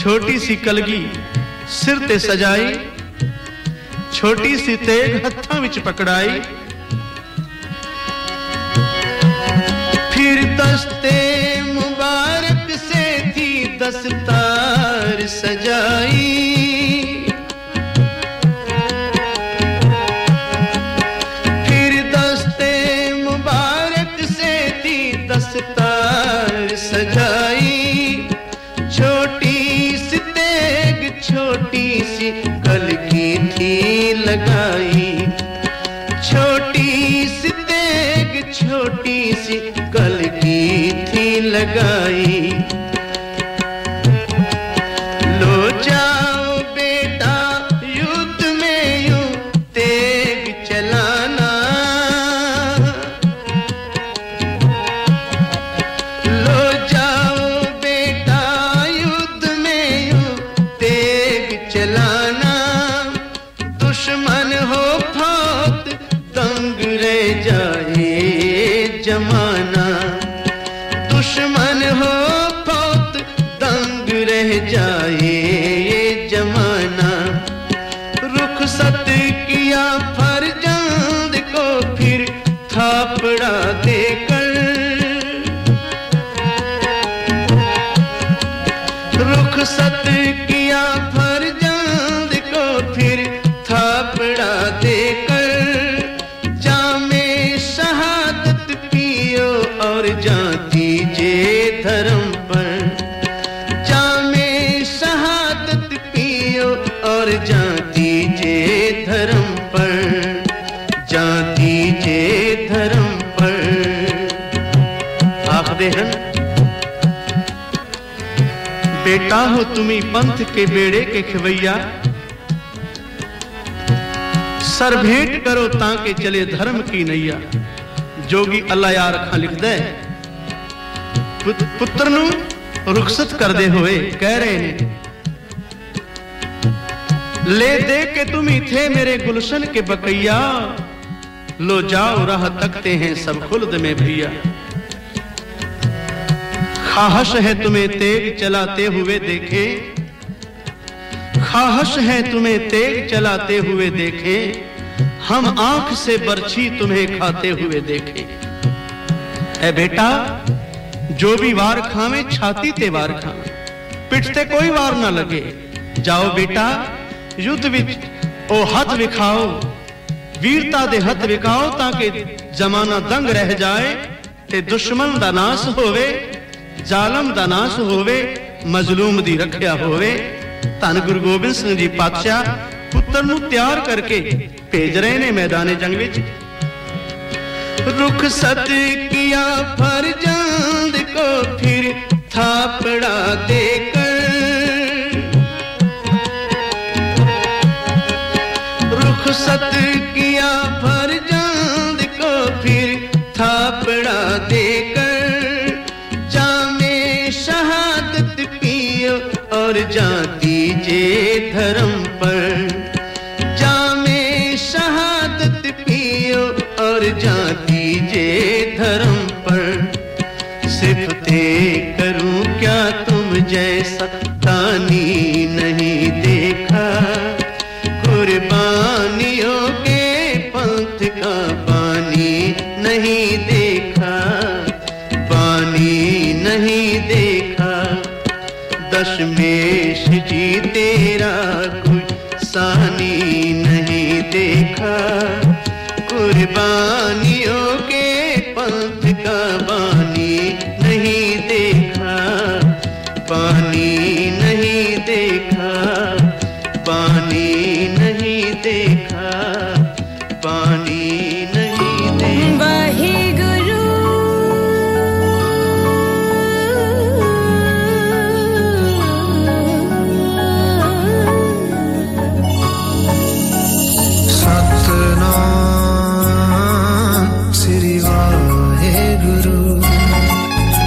छोटी सी कलगी सिर ते सजाई छोटी सी तेग हत्था विच पकड़ाई फिर दस्ते मुबारक से थी दस्तार सजाई फिर दस्ते मुबारक से थी दस्तार सजाई छोटी सी तेग छोटी सी कल की थी लगाई छोटी सी तेग छोटी सी कल की थी लगाई बेटा हो तुम्ही पंथ के बेड़े के खवैया सर भेंट करो ताके चले धर्म की नैया जोगी अल्लाह यार खां लिख दे पुत्र नु रुखसत कर दे होए कह रहे ने ले दे के तुम्ही थे मेरे गुलशन के बकैया लो जाओ राह तकते हैं सब खुल्द में भैया खाहश है तुम्हें तेग चलाते हुए देखे खाहश है तुम्हें तेग चलाते हुए देखे हम आंख से बरछी तुम्हें खाते हुए देखे ए बेटा जो भी वार खावे छाती ते वार खावे पिट ते कोई वार ना लगे जाओ बेटा युद्ध विच ओ हथ विखाओ वीरता दे हथ विखाओ ताकि जमाना दंग रह जाए ते दुश्मन दा नाश होवे जालम दा नाश होवे मजलूम दी रखया होवे धन गुरु गोबिंद सिंह जी पातशाह पुत्र नु तैयार करके भेज रहे ने मैदान जंग विच रुखसत किया फरजंद को फिर थापड़ा देकर रुखसत किया फरजंद को फिर थापड़ा देकर जामे शहादत पियो और जान दीजिए धर्म पर जामे शहादत पियो और जान दीजिए धर्म पर सिफते करूं क्या तुम जैसा तानी नहीं देखा कुर्बानियों के पंथ का पानी नहीं देखा पानी नहीं देखा दशमेश जी तेरा कुछ सानी नहीं देखा कुर्बानियों के पंथ का पानी नहीं देखा पानी नहीं देखा पानी नहीं देखा पानी नहीं देखा वाहे गुरु सतनाम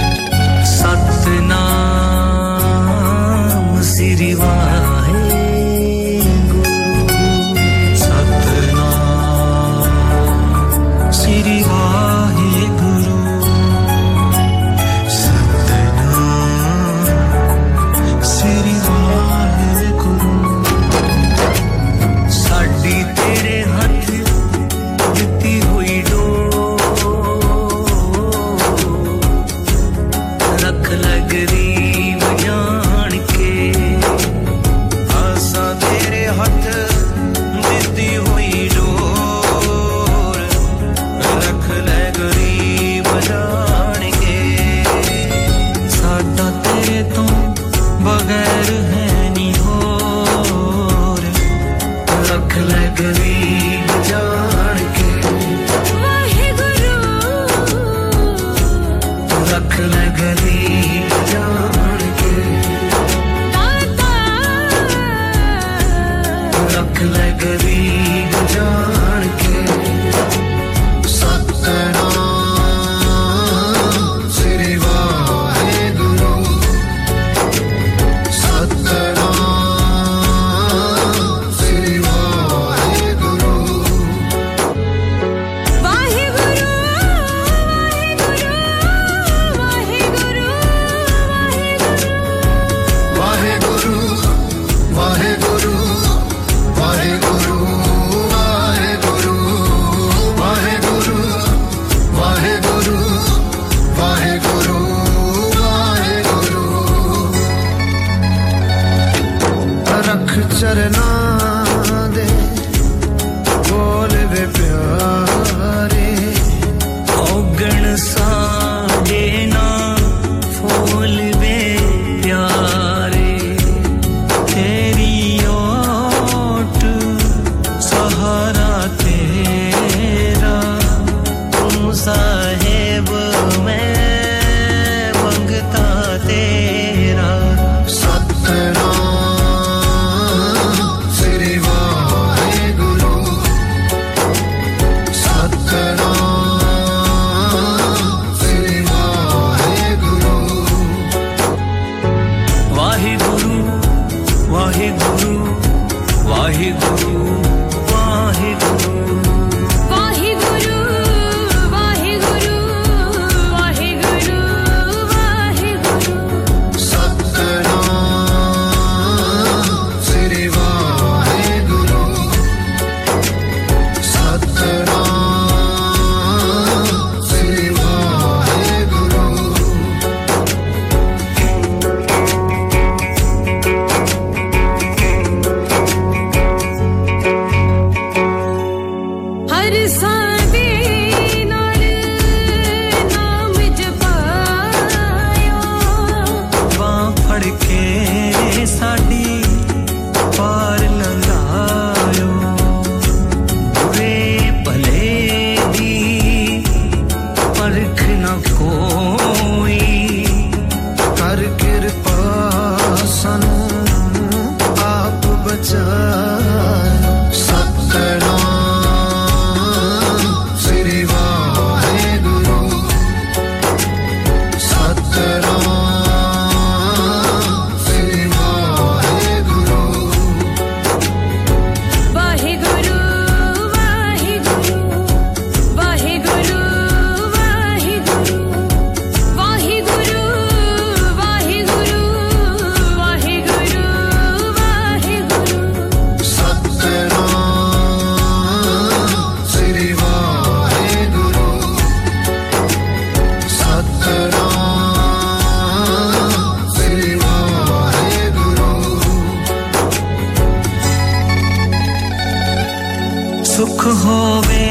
सुख होवे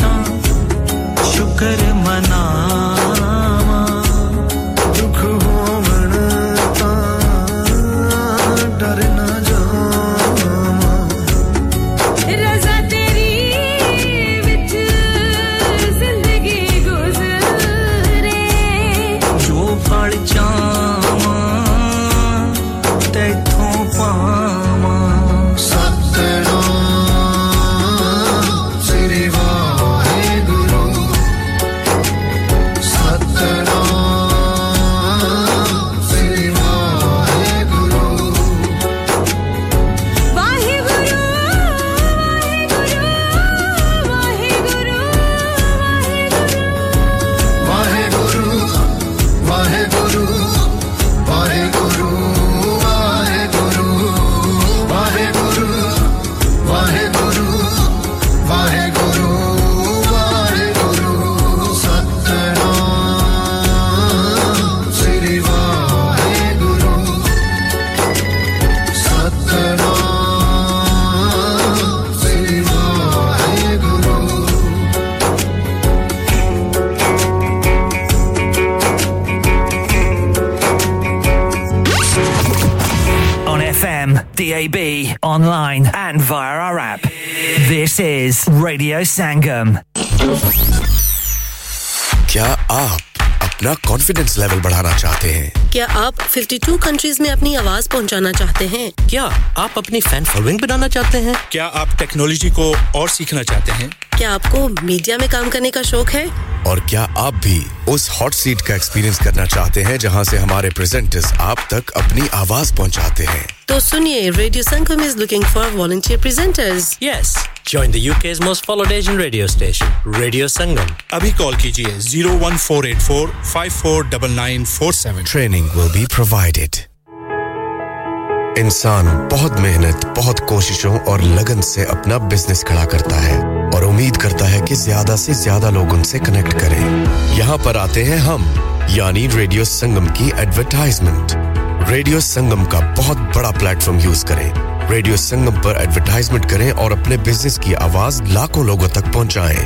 ता शुक्र मनावा दुख होवण ता डर ना जावा रज़ा तेरी विच ज़िंदगी गुज़रे जो पड़ जावा तैथों पावा DAB, online and via our app. This is Radio Sangam. क्या आप अपना confidence level बढ़ाना चाहते हैं? क्या आप 52 countries में अपनी आवाज पहुंचाना चाहते हैं? क्या आप अपनी fan following बनाना चाहते हैं? क्या आप technology को और सीखना चाहते हैं? क्या आपको मीडिया में काम करने का शौक है? और क्या आप भी उस हॉट सीट का एक्सपीरियंस करना चाहते हैं जहां से हमारे प्रेजेंटर्स आप तक अपनी आवाज पहुंचाते हैं? तो सुनिए, Radio Sangam is looking for volunteer presenters. Yes, join the UK's most followed Asian radio station, Radio Sangam. Abhi call kijiye 01484549947. Training will be provided. इंसान बहुत मेहनत, बहुत कोशिशों और लगन से अपना बिजनेस खड़ा करता है और उम्मीद करता है कि ज्यादा से ज्यादा लोग उनसे कनेक्ट करें। यहाँ पर आते हैं हम, यानी रेडियो संगम की एडवर्टाइजमेंट। रेडियो संगम का बहुत बड़ा प्लेटफॉर्म यूज करें। रेडियो संगम पर एडवर्टाइजमेंट करें और अपने बिजनेस की आवाज लाखों लोगों तक पहुंचाएं।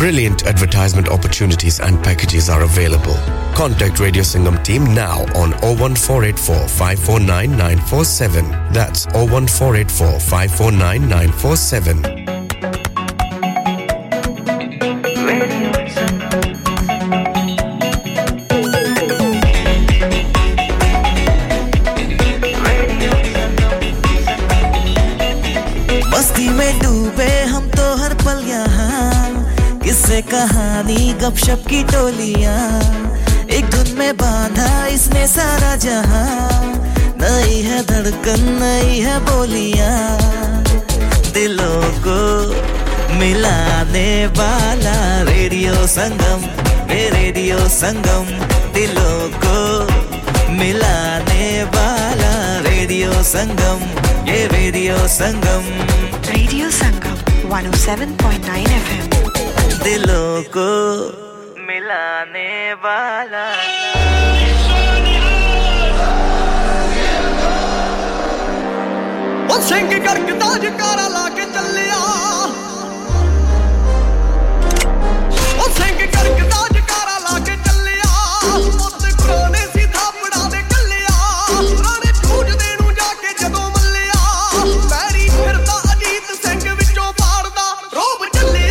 Brilliant advertisement opportunities and packages are available. Contact Radio Sangam team now on 01484 549 947. That's 01484 549 947. कहानी गपशप की टोलियां एक धुन में बांधा इसने सारा जहां नई है धड़कन नई है बोलियां दिलों को मिलाने वाला रेडियो संगम दिलों को मिलाने वाला ये रेडियो संगम 107.9 FM दिलों को मिलाने वाला ओ सिंह करके ताज कारा लाके चलिया ओ सिंह करके ताज कारा लाके चलिया मुत कोने सीधा बड़ा दे कलिया राणे पूज देनु जाके जदों मलिया पैरी फिरदा अजीत सिंह विचों पारदा रोब चलिया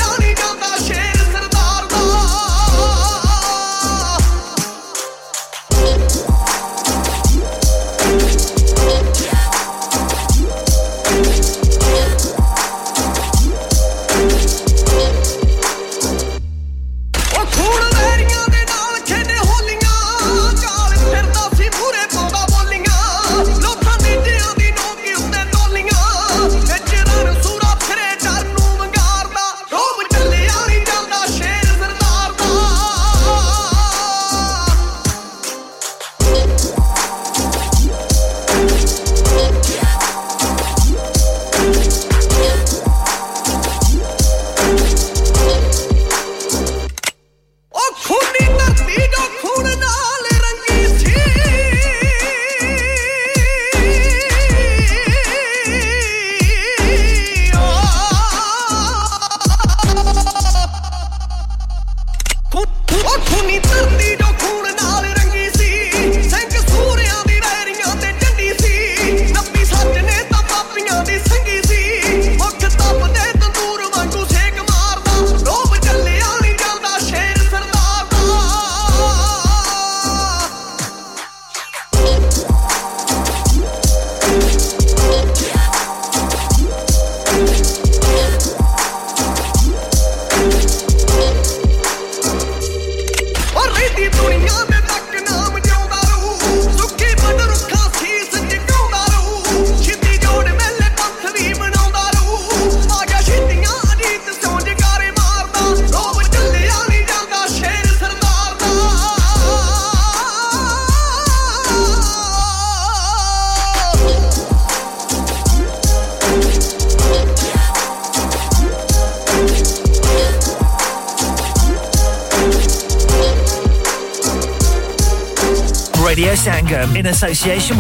Radio Sangam in association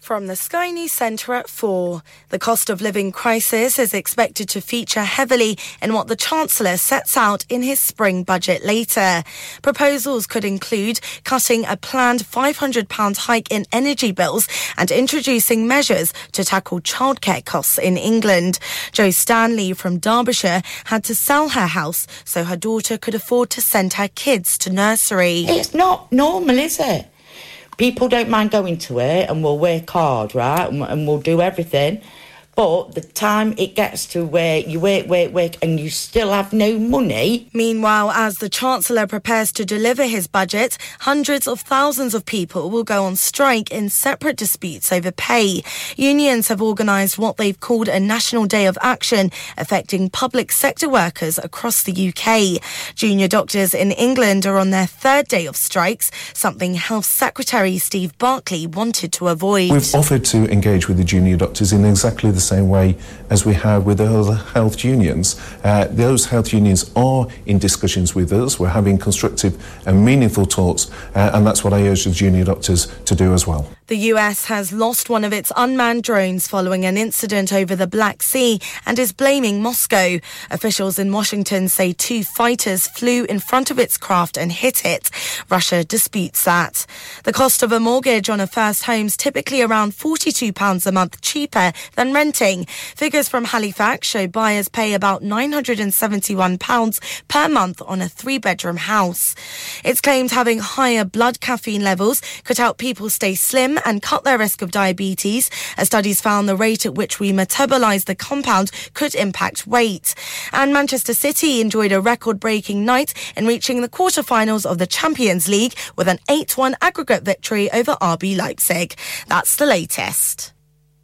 From the Sky News Centre at 4. The cost of living crisis is expected to feature heavily in what the Chancellor sets out in his spring budget later. Proposals could include cutting a planned £500 hike in energy bills and introducing measures to tackle childcare costs in England. Jo Stanley from Derbyshire had to sell her house so her daughter could afford to send her kids to nursery. It's not normal, is it? People don't mind going to it and we'll work hard, right, and we'll do everything. But the time it gets to where you work and you still have no money. Meanwhile, as the Chancellor prepares to deliver his budget, hundreds of thousands of people will go on strike in separate disputes over pay. Unions have organised what they've called a national day of action affecting public sector workers across the UK. Junior doctors in England are on their third day of strikes, something Health Secretary Steve Barclay wanted to avoid. We've offered to engage with the junior doctors in exactly the same way as we have with other health unions. Those health unions are in discussions with us. We're having constructive and meaningful talks, and that's what I urge the junior doctors to do as well. The US has lost one of its unmanned drones following an incident over the Black Sea and is blaming Moscow. Officials in Washington say two fighters flew in front of its craft and hit it. Russia disputes that. The cost of a mortgage on a first home is typically around £42 a month cheaper than renting. Figures from Halifax show buyers pay about £971 per month on a three-bedroom house. It's claimed having higher blood caffeine levels could help people stay slim and cut their risk of diabetes, as studies found the rate at which we metabolise the compound could impact weight. And Manchester City enjoyed a record-breaking night in reaching the quarter-finals of the Champions League with an 8-1 aggregate victory over RB Leipzig. That's the latest.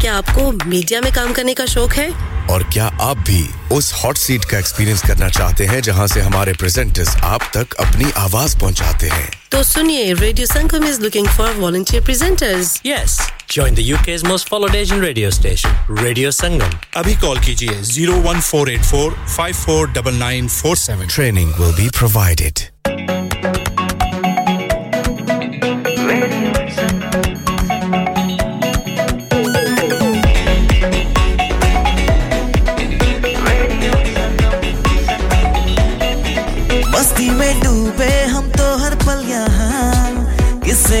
क्या आपको media में काम करने का शौक है? और क्या आप भी उस hot seat का experience करना चाहते हैं जहां से हमारे presenters आप तक अपनी आवाज पहुंचाते हैं? तो सुनिए, Radio Sangam is looking for volunteer presenters. Yes. Join the UK's most followed Asian radio station, Radio Sangam. Abhi call kijiye 01484 549947. Training will be provided. Masti mein doobe hum to har pal yahan. इससे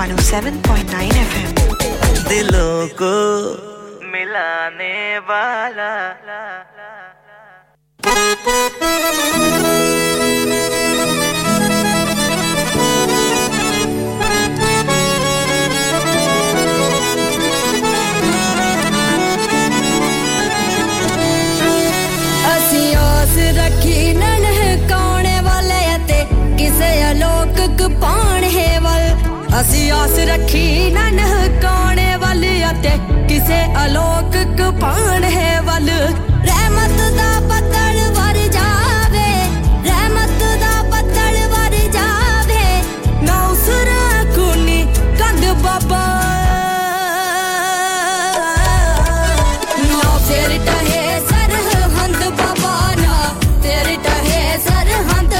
107.9 FM दिलों को मिलाने वाला असी आस रखी न नहकाने वाले ते किसे अलोक पाण है वाल असी आस रखी ना नहकाने वाले अते किसे अलोक कपाण है वाल रहमत दा पत्तड़ वर जावे रहमत दा पत्तड़ वर जावे ना उसरा कोनी कंद बाबा ना तेरे टहे सरहंद बाबा ना तेरे टहे Sirhind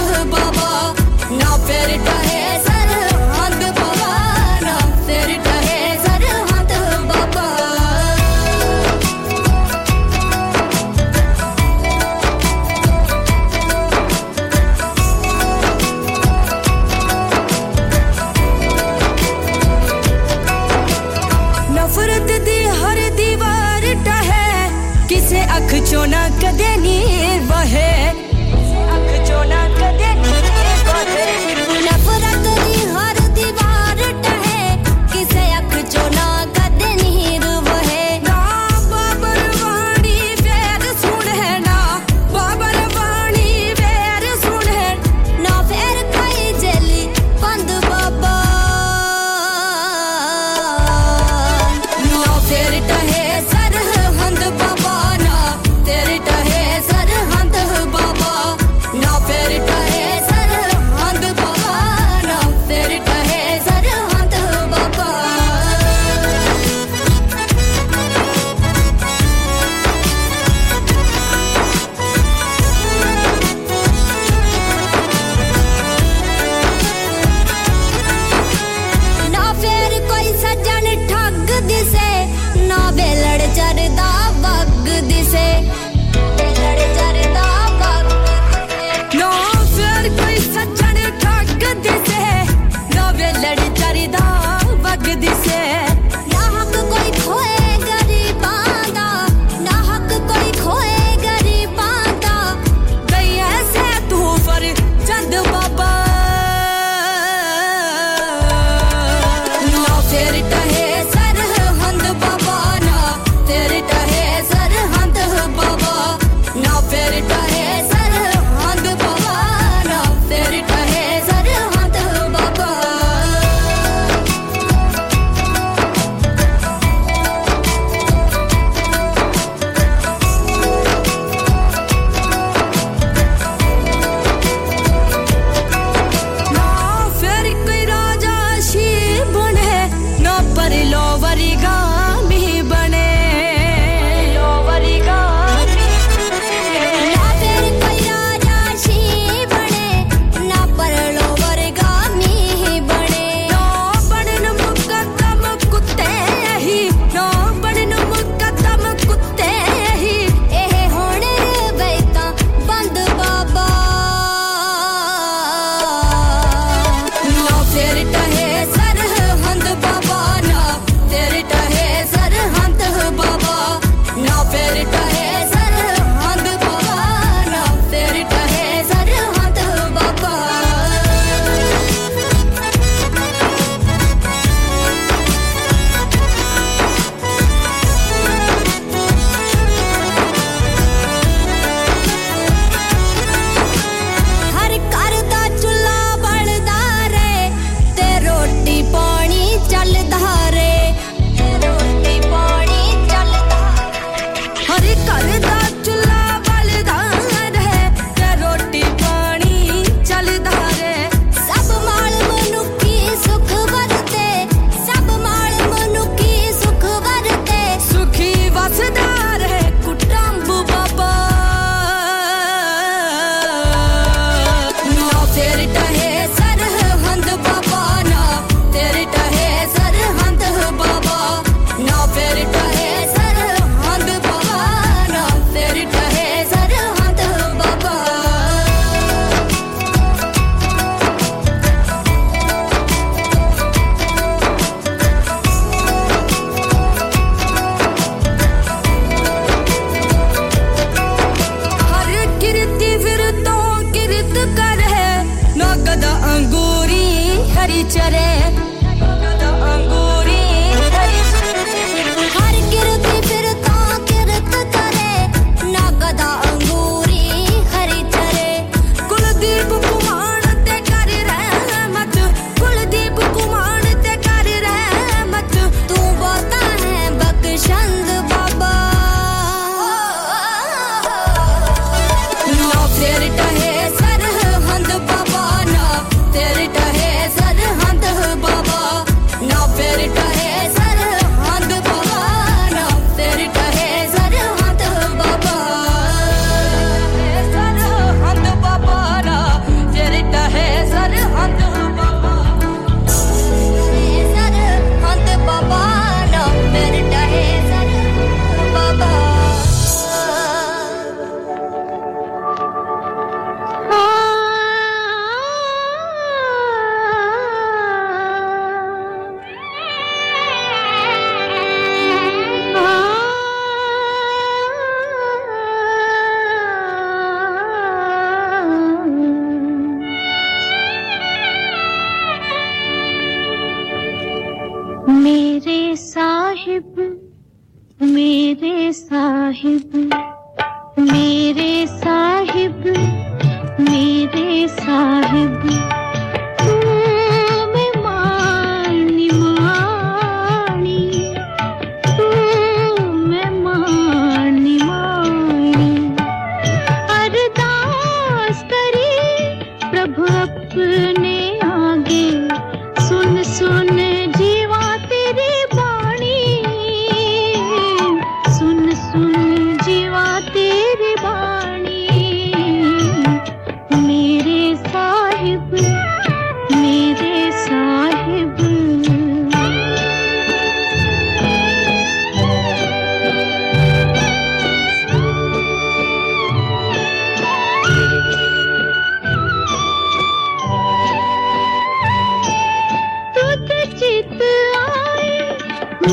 chona kade neer wahe akh chona kade neer wahe nafrat di har diwar tahe kise akh chona kade neer wahe na babar wani vair sun hai na babar wani vair sun hai na vair kai jali band baba na vair tahe sarhand baba na tere tahe sarhand baba na vair tahe sarhand baba na tere tahe sarhand baba na vair koi sajan thag dise na belad charda wag dise belad charda wag dise na vair koi sajan thag dise na belad charda wag dise na hak koi khoe gariban da na hak koi khoe gariban da gaya se tu far chand baba na tere tahe sarhand baba na tere tahe sarhand baba na tere tahe sarhand baba na tere tahe sarhand baba ना फिर कोई राजा she बने ना परलो वरिगामी बने परलो वरिगामी ना फिर कोई राजा she बने ना परलो वरिगामी बने ना बनन मुकदम कुत्ते ही ना बनन मुकदम कुत्ते ही एह होने बैता बंद बाबा ना फिर टहे सरहंद बाबा ना तेरे टहे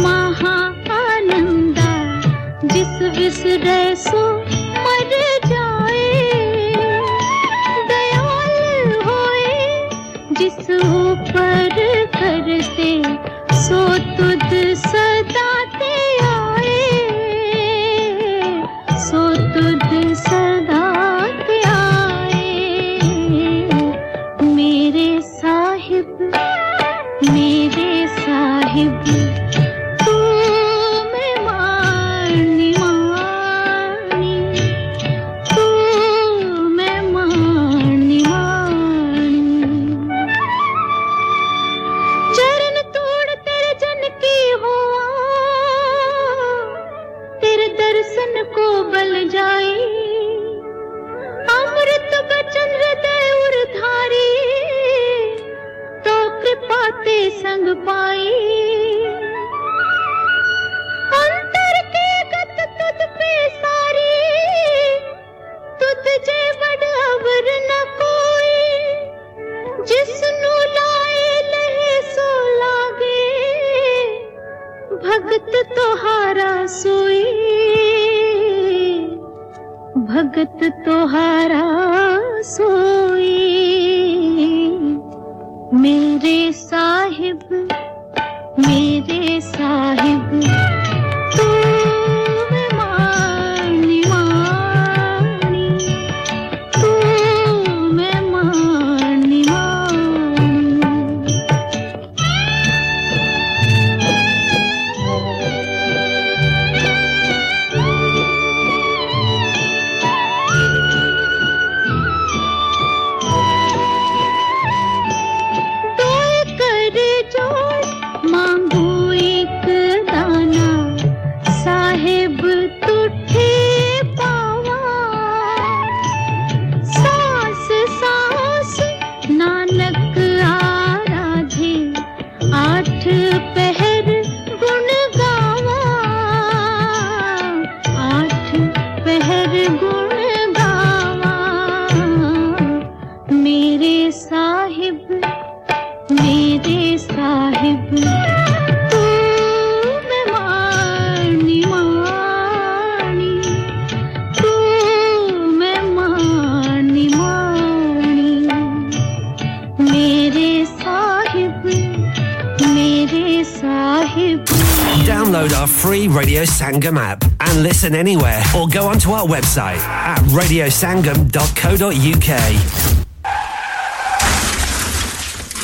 महानंदा जिस विसरे सो मर जाए दयाल होए जिस ऊपर करते सो तुद सदाते आए सो तुद सदाते आए मेरे Sahib Radio Sangam app and listen anywhere or go onto our website at radiosangam.co.uk.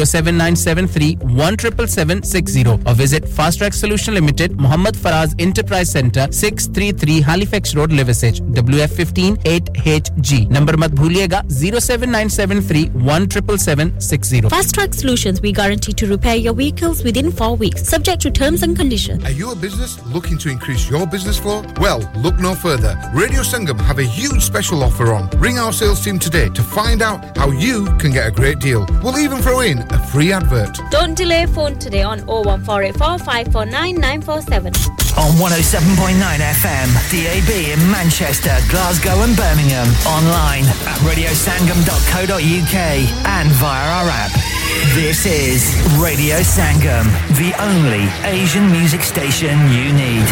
07973 177 760 or visit Fast Track Solution Limited, Mohamed Faraz Enterprise Centre, 633 Halifax Road, Liversidge, WF15 8HG. Number mat bhuliega 07973 177 760. Fast Track Solutions, we guarantee to repair your vehicles within 4 weeks, subject to terms and conditions. Are you a business looking to increase your business flow? Well, look no further. Radio Sangam have a huge special offer on. Ring our sales team today to find out how you can get a great deal. We'll even throw in a free advert. Don't delay, phone today on 01484 549 947. On 107.9 FM, DAB in Manchester, Glasgow and Birmingham. Online at radiosangam.co.uk and via our app. This is Radio Sangam, the only Asian music station you need.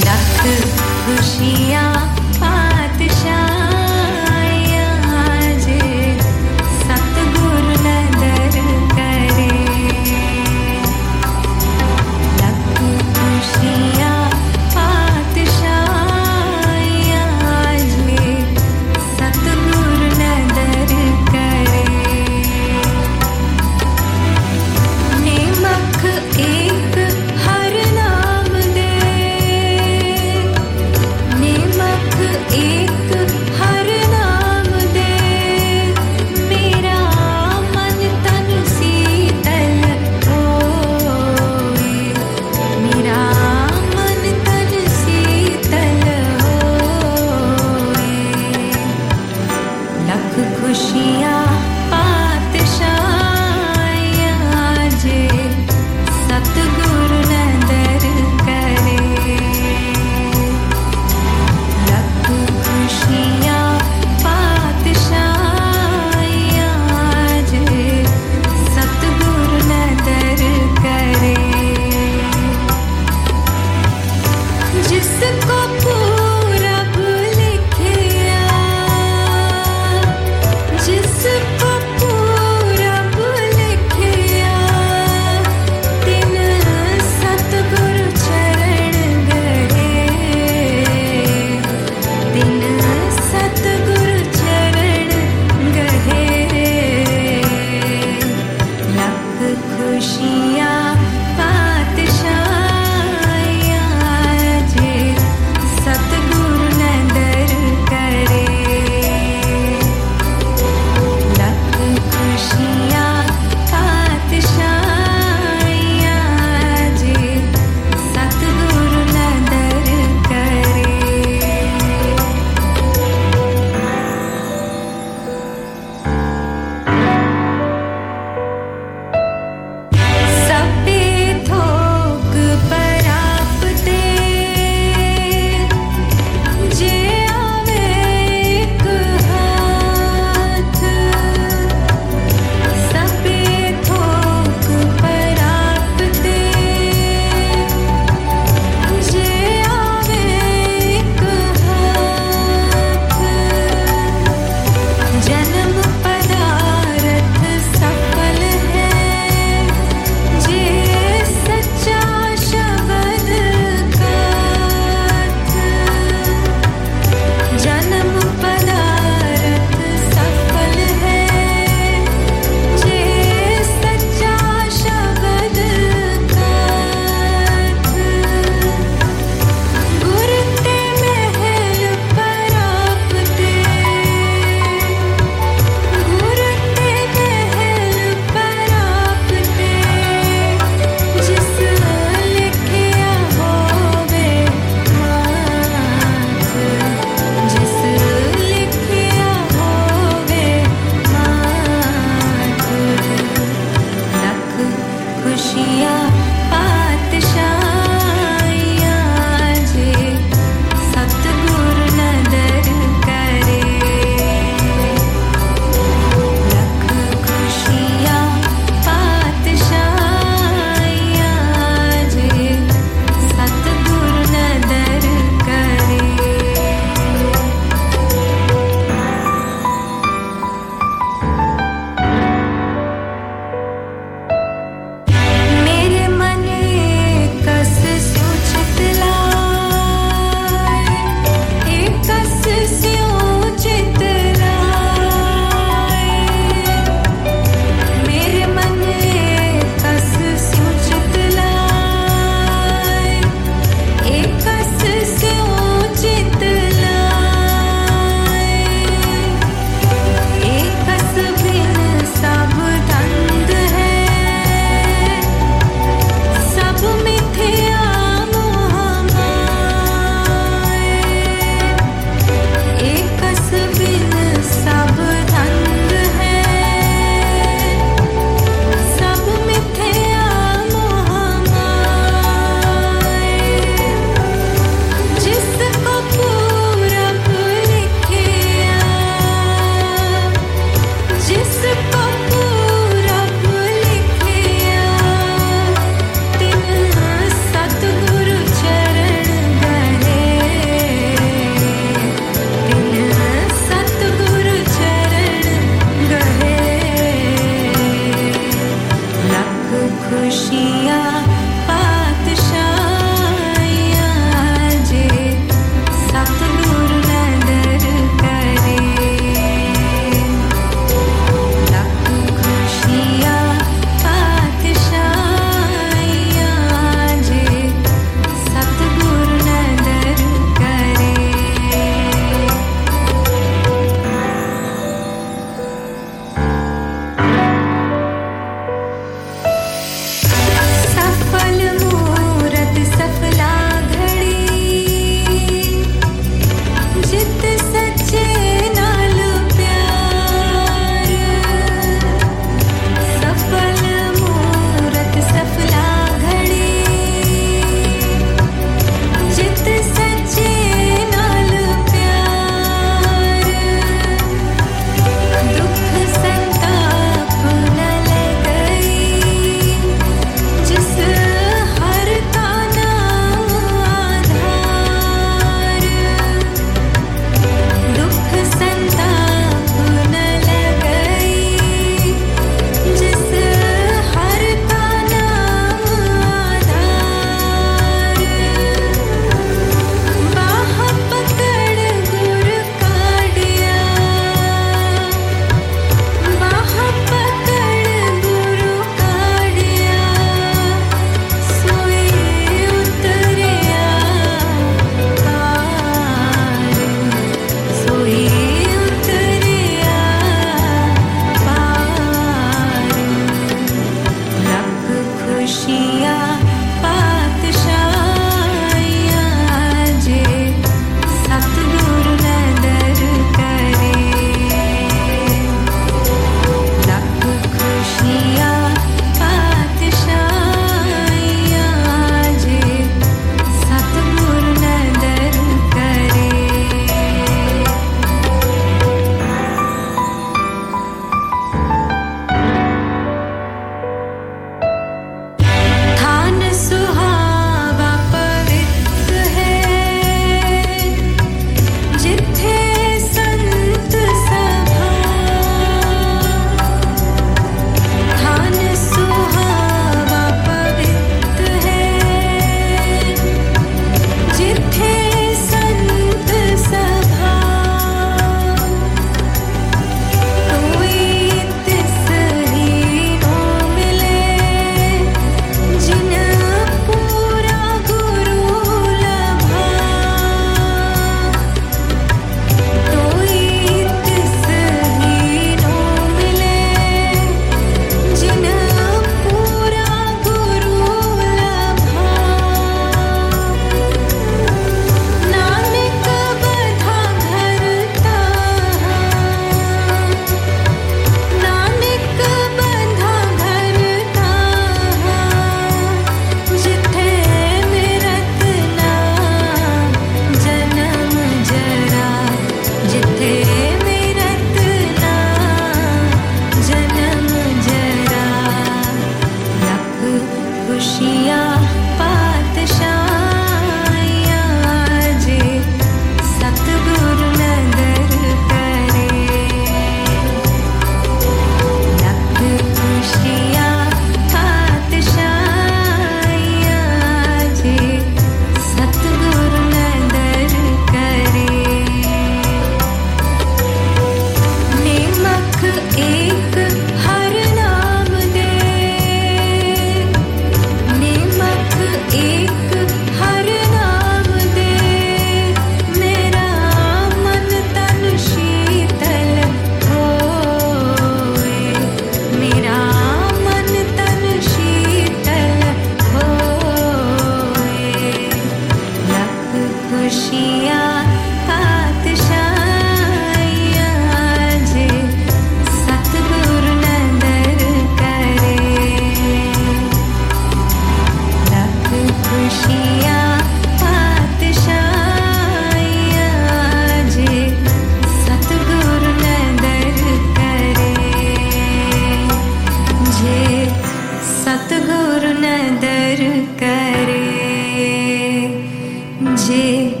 मुझे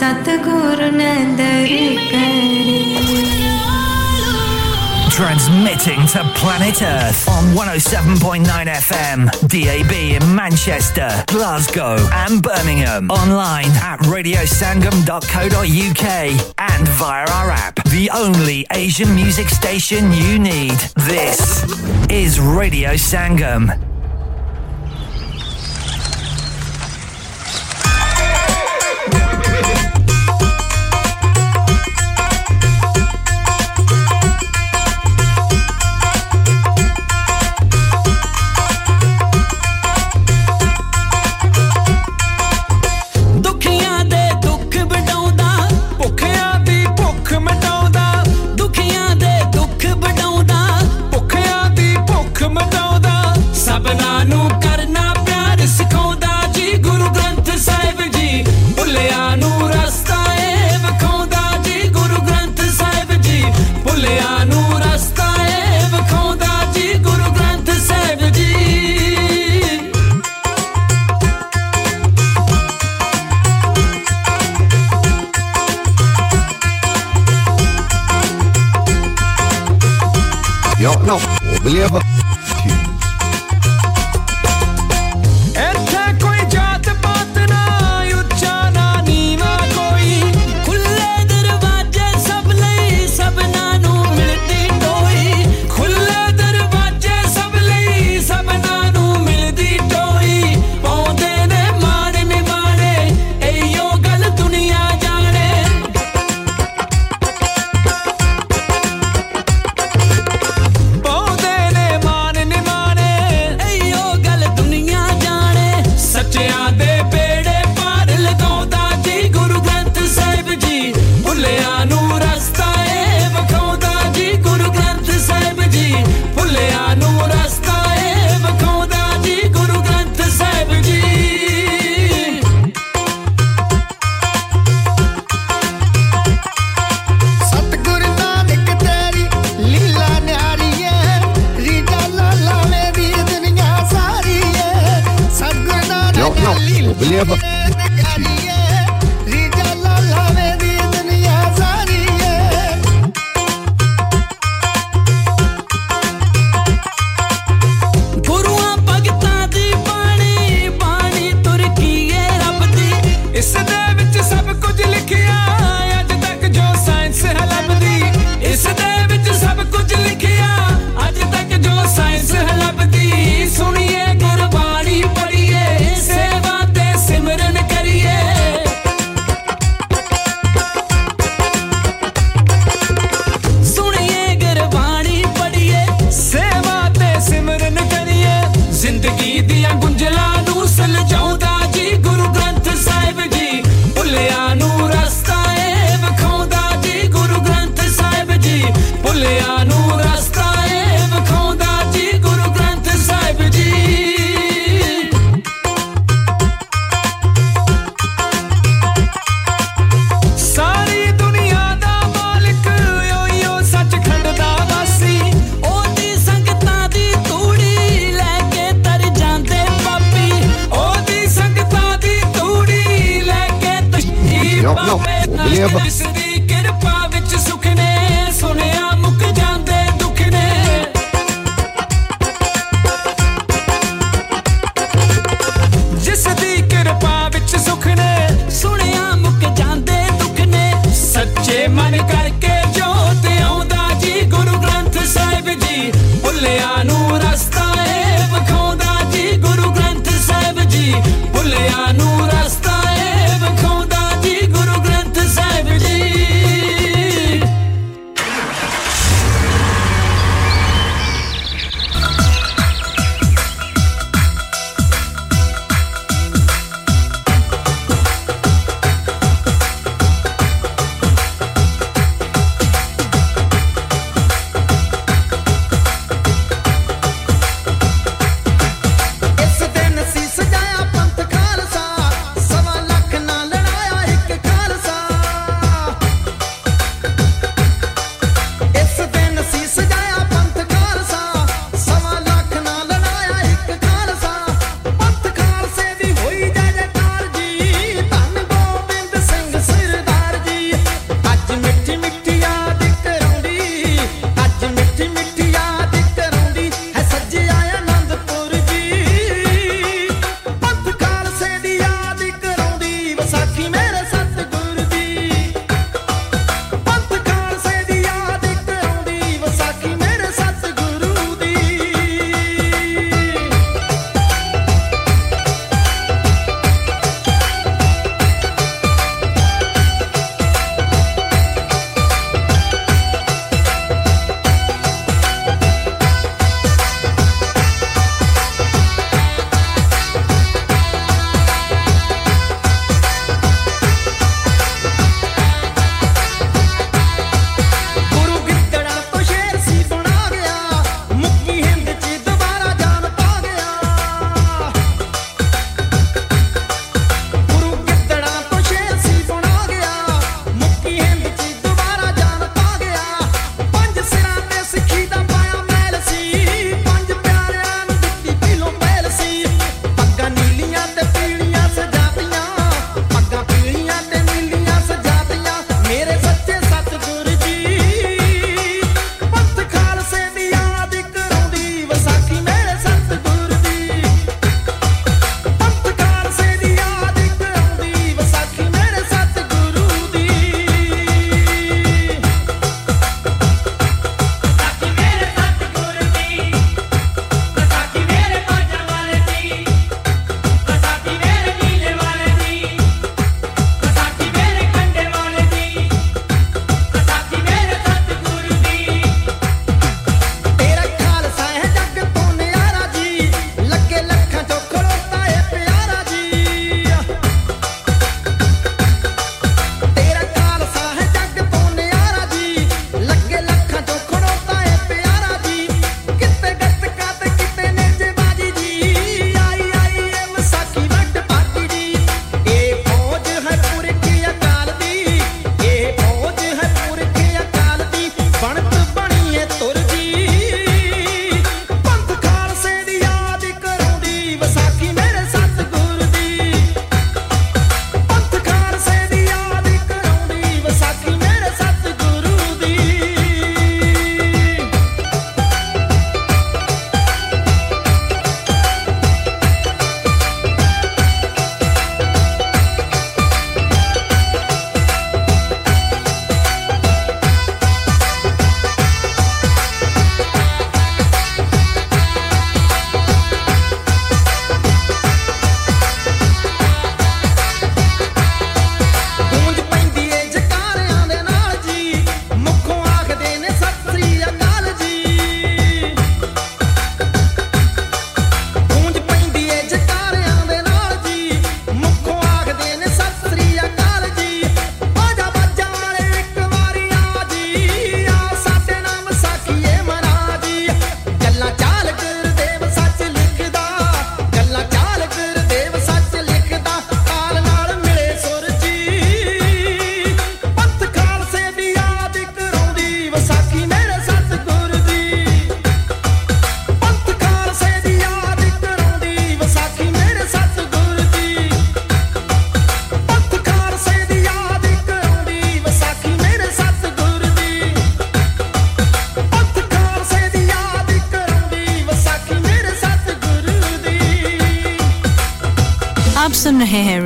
सतगुरु नंदरी करे. Transmitting to planet Earth on 107.9 FM, DAB in Manchester, Glasgow and Birmingham. Online at radiosangam.co.uk and via our app. The only Asian music station you need. This is Radio Sangam. Believer. Rasta hai, vakhonda ji Guru Granth Sahib ji.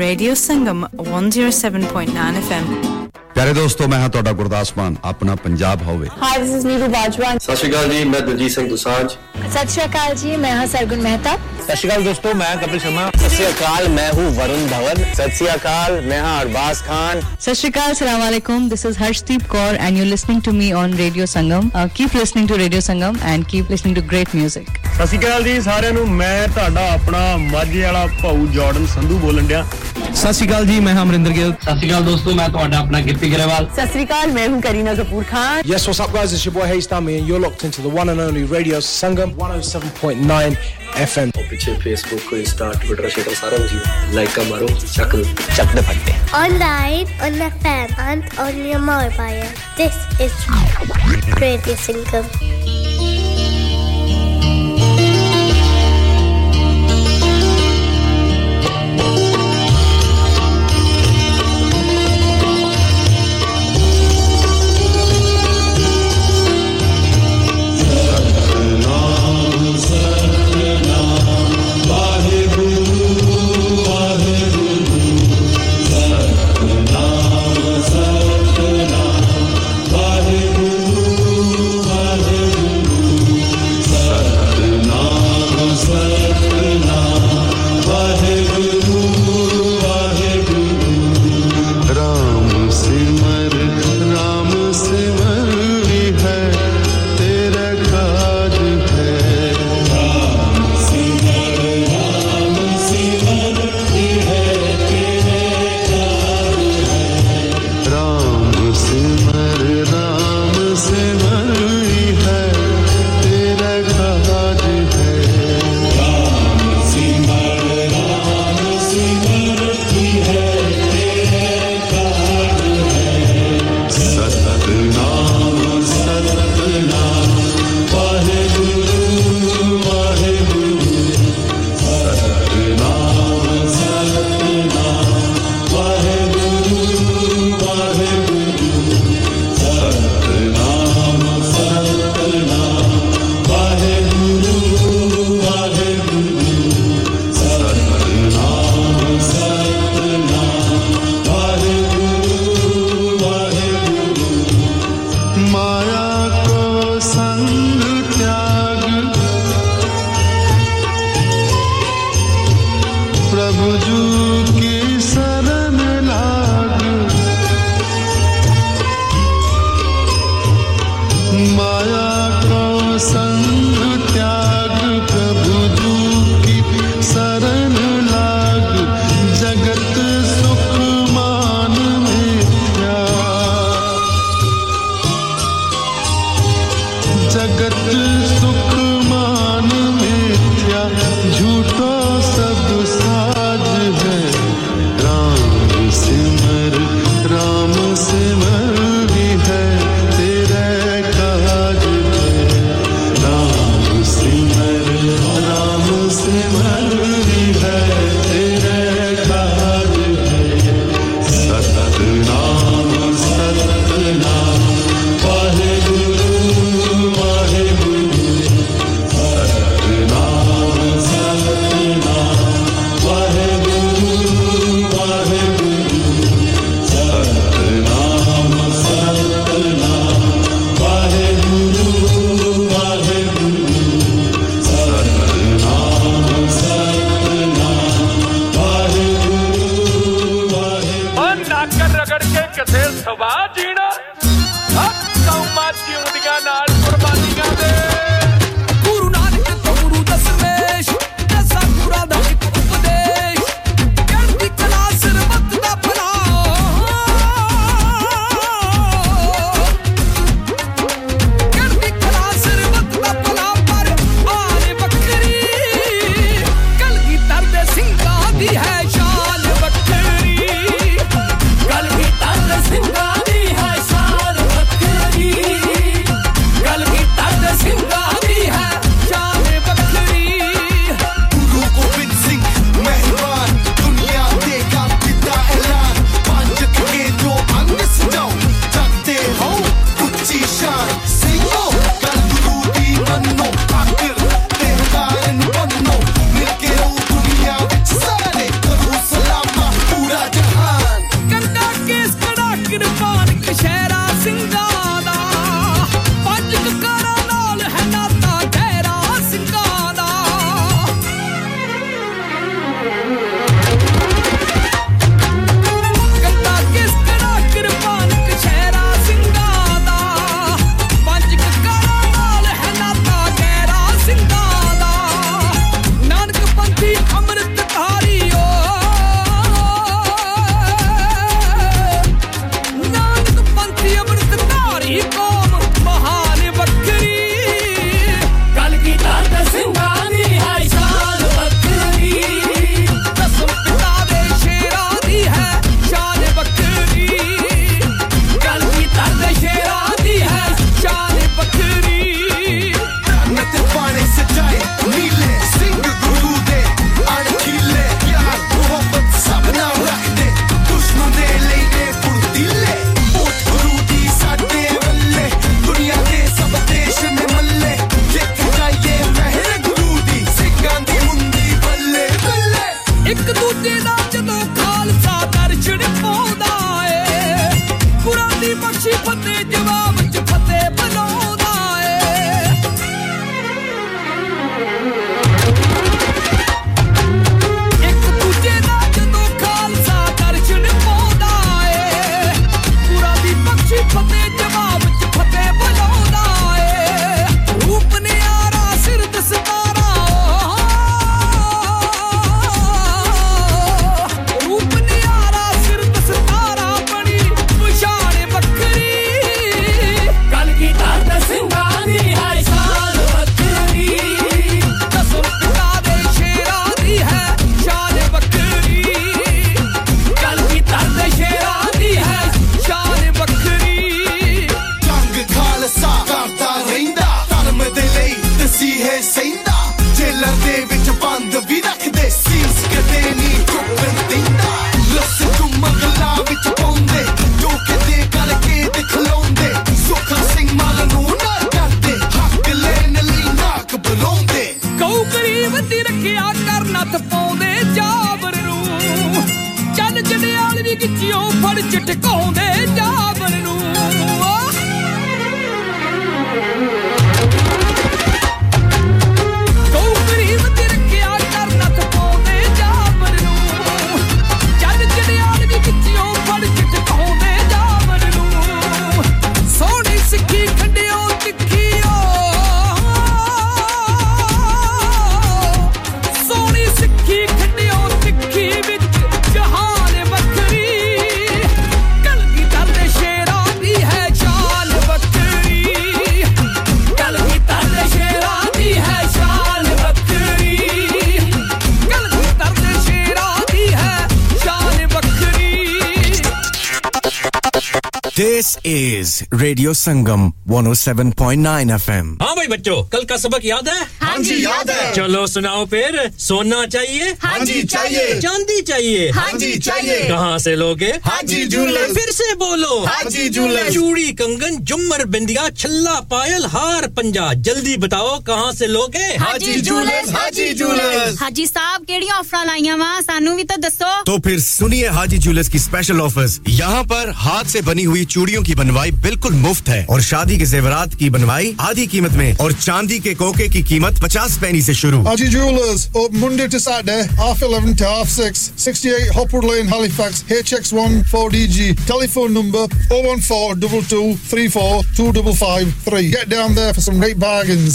Radio Sangam 107.9 FM. प्यारे दोस्तों मैं हां ਤੁਹਾਡਾ ਗੁਰਦਾਸਮਾਨ ਆਪਣਾ ਪੰਜਾਬ ਹੋਵੇ. Hi this is Neeru Bajwa. Sachi Galdi मैं Diljit Singh Dosanjh. Sachi Galdi मैं हां सरगुन मेहता. Sachi Galdi दोस्तों मैं कपिल शर्मा. Sachi Galdi मैं हूं वरुण धवन. Sachi Galdi मैं हां अरबास खान. Sachi Galdi अस्सलाम वालेकुम. This is Harshdeep Kaur and you're listening to me on Radio Sangam. Keep listening to Radio Sangam and keep listening to great music. Sachi Galdi ਸਾਰਿਆਂ ਨੂੰ ਮੈਂ ਤੁਹਾਡਾ ਆਪਣਾ ਮਾਝੇ ਵਾਲਾ ਭਾਉ Jordan Sandhu ਬੋਲਣ ਡਿਆ. सत श्री अकाल जी मैं अमरिंदर गिल सत श्री अकाल दोस्तों मैं ਤੁਹਾਡਾ ਆਪਣਾ ਗਿੱਪੀ ਗਰੇਵਾਲ ਸਤ ਸ਼੍ਰੀ ਅਕਾਲ ਮੈਂ ਹੂੰ Kareena Kapoor Khan Yes what's up guys it's your boy Haystami and you're locked into the one and only Radio Sangam 107.9 FM पीछे Facebook को स्टार्ट Twitter शेयर सारा कुछ लाइक का मारो चक दे फटते Online on the fan and on your mobile This is Radio Sangam कर रगड़ के कथे सवा जीना हक कौमा जीवदियां नाल कुर्बानियां दे गुरु नानक तो गुरु दसवेश जैसा पूरा दा एक उपदेश गणती कला सरबत दा भला Radio Sangam 107.9 FM. हाँ भाई बच्चों कल का सबक याद है? हाँ जी याद है. चलो सुनाओ फिर. सोना चाहिए? हाँ जी चाहिए. चांदी चाहिए? हाँ जी चाहिए. कहाँ से लोगे? हाजी जूलर्स. फिर से बोलो. हाजी जूलर्स. चूड़ी कंगन जुमर बिंदिया छल्ला पायल हार पंजा. जल्दी बताओ कहाँ से लोगे? हाजी जूलर्स. हाजी जूलर्स. हाजी साहब केड़ी ऑफर लाईया वा सानू भी तो दसो. तो फिर सुनिए हाजी जूलर्स की स्पेशल ऑफर्स. यहाँ पर हाथ से बनी हुई हुई चूड़ियों की बनवाई बिल्कुल मुफ्त है और शादी के ज़ेवरात की बनवाई आधी कीमत में और चांदी के कोके की कीमत 50 पैसे से शुरू Haji Jewellers open Monday to Saturday half 11 to half 6 68 Hopwood Lane Halifax HX1 4DG telephone number 01422342553 get down there for some great bargains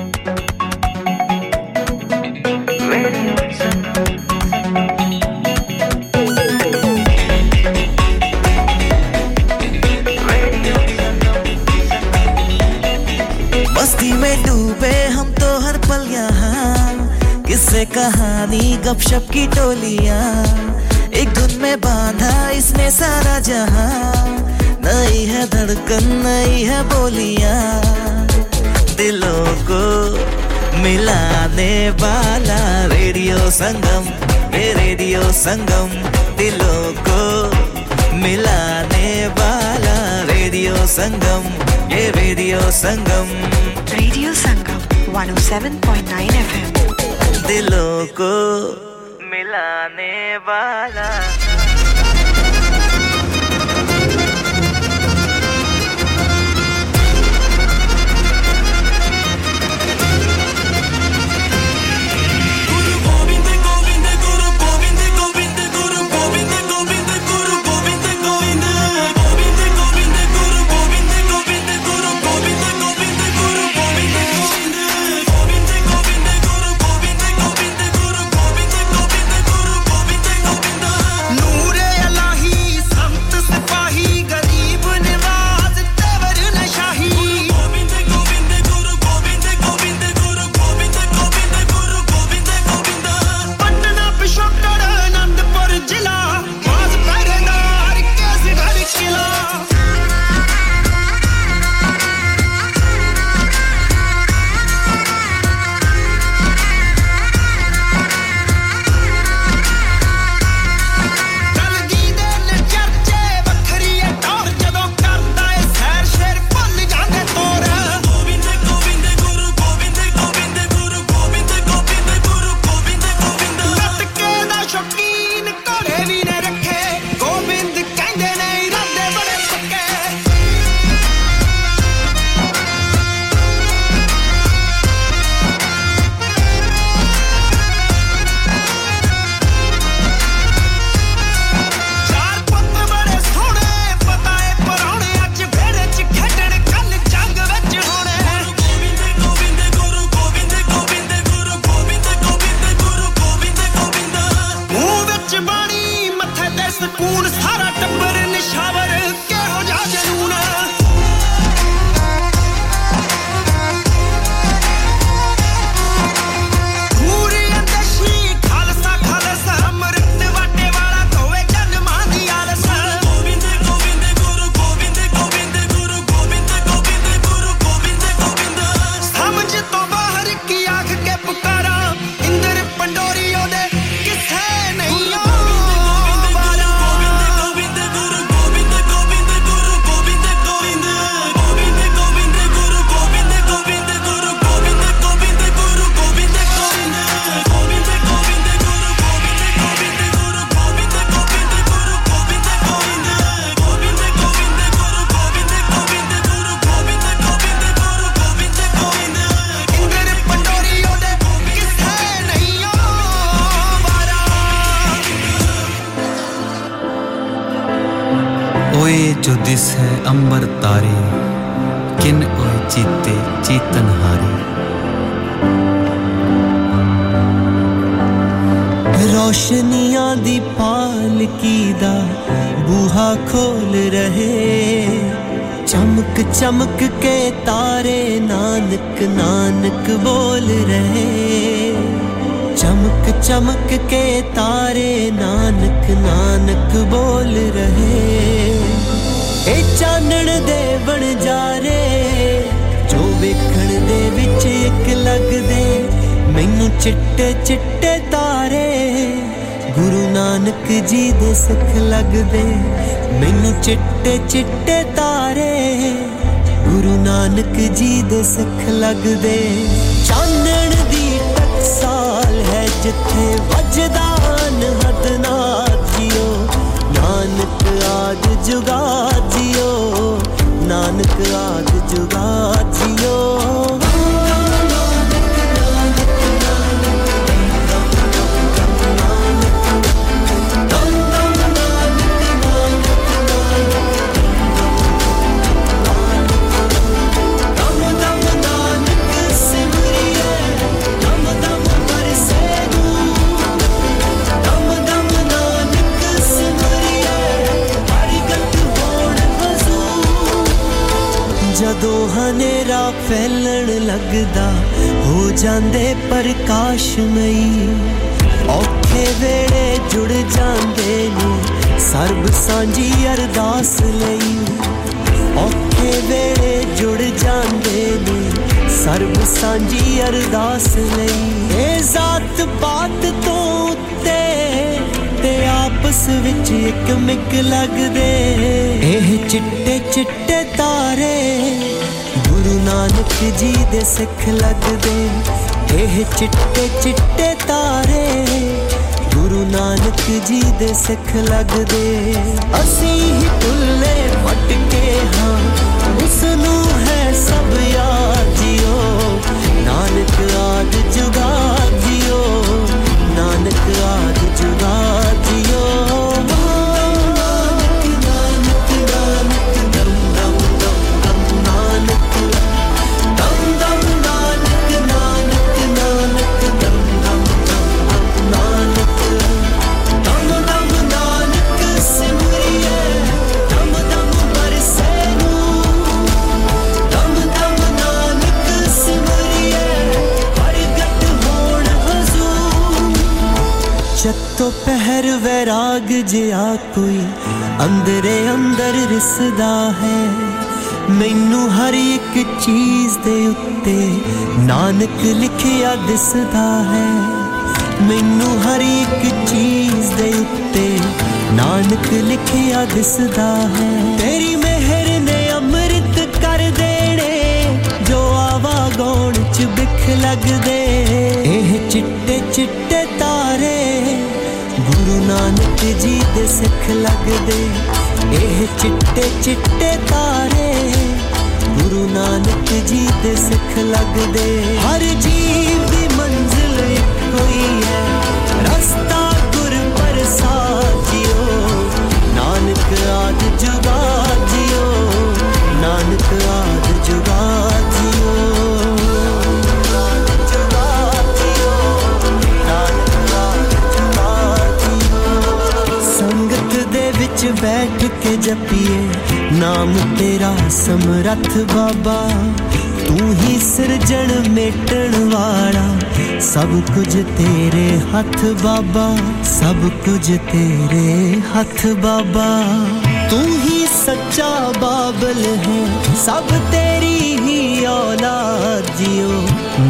कहानी गपशप की टोलियां एक धुन में बांधा इसने सारा जहां नई है धड़कन नई है बोलियां दिलों को मिलाने वाला रेडियो संगम दिलों को मिलाने वाला रेडियो संगम 107.9 FM दिलों को मिलाने वाला चमक के तारे नानक नानक बोल रहे चमक चमक के तारे नानक नानक बोल रहे ए चानण दे बन जा रे जो वेखण दे विच एक लग दे मैनू चिट्टे चिट्टे तारे गुरु नानक जी दे सख लग दे मैनू चिट्टे चिट्टे तारे गुरु नानक जी दे सख लग दे चानण दी टकसाल है जिथे वजदान हद ना जियो नानक आज जुगा जियो नानक आज जुगा जियो ਜਦੋਂ ਹਨੇਰਾ ਫੈਲਣ ਲੱਗਦਾ ਹੋ ਜਾਂਦੇ ਪ੍ਰਕਾਸ਼ਮਈ ਔਖੇ ਵੇੜੇ ਜੁੜ ਜਾਂਦੇ ਨੇ ਸਰਬ ਸਾਂਝੀ ਅਰਦਾਸ ਲਈ ਔਖੇ ਵੇੜੇ ਜੁੜ ਜਾਂਦੇ ਨੇ ਸਰਬ ਸਾਂਝੀ ਅਰਦਾਸ ਲਈ ਇਹ ਜ਼ਾਤ ਪਾਤ ਤੋਂ ਉੱਤੇ ਤੇ ਆਪਸ ਵਿੱਚ ਇੱਕ ਮਿਕ ਲੱਗਦੇ ਇਹ ਚਿੱਟੇ ਚਿੱਟੇ ਤਾਰੇ गुरु नानक जी दे सिख लग दे एह चिट्टे चिट्टे तारे गुरु नानक जी दे सिख लग दे असी ही तुल्ले मटके हां उसनु है सब याद जियो नानक याद जुगा जियो नानक याद जुगा जियो तो पहर वैराग जिया कोई अंदरे अंदर रिसदा है मैनू हर एक चीज दे उत्ते नानक लिखिया दिसदा है मैनू हर एक चीज दे उत्ते नानक लिखिया दिसदा है तेरी मेहर ने अमृत कर देने जो आवागोण च बिख लग दे एह चिट्टे चिट्टे तारे गुरु नानक जी दे सिख लग दे एह चिट्टे चिट्टे तारे गुरु नानक जी दे सिख लग दे हर जीव दी मंजिल एक होई है रास्ता गुर प्रसाद जियो नानक आज जुगा जियो नानक आज जुगा जियो बैठ के जपिए नाम तेरा समरथ बाबा तू ही सृजन मेटण वाला सब कुछ तेरे हाथ बाबा सब कुछ तेरे हाथ बाबा तू ही सच्चा बाबल है सब तेरी ही औलाद जियो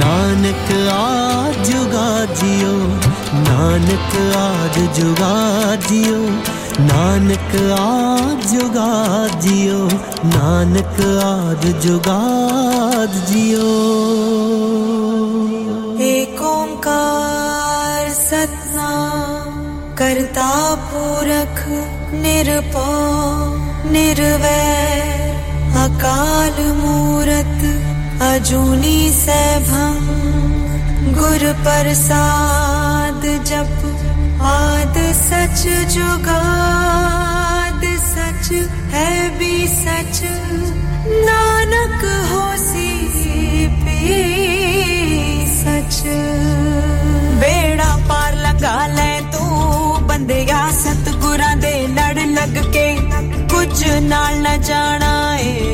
नानक आज जुगा जियो नानक आज जुगा जियो नानक आज जुगाद जियो नानक आज जुगाद जियो एक ओंकार सतनाम करता पुरख निरपौ निर्वैर अकाल मूरत अजूनी सैभं गुर प्रसाद जप आद सच जुगाद सच है भी सच नानक होसी भी सच बेड़ा पार लगा ले तू बंदेया सतगुरां दे लड़ लग के कुछ नाल ना जाना ए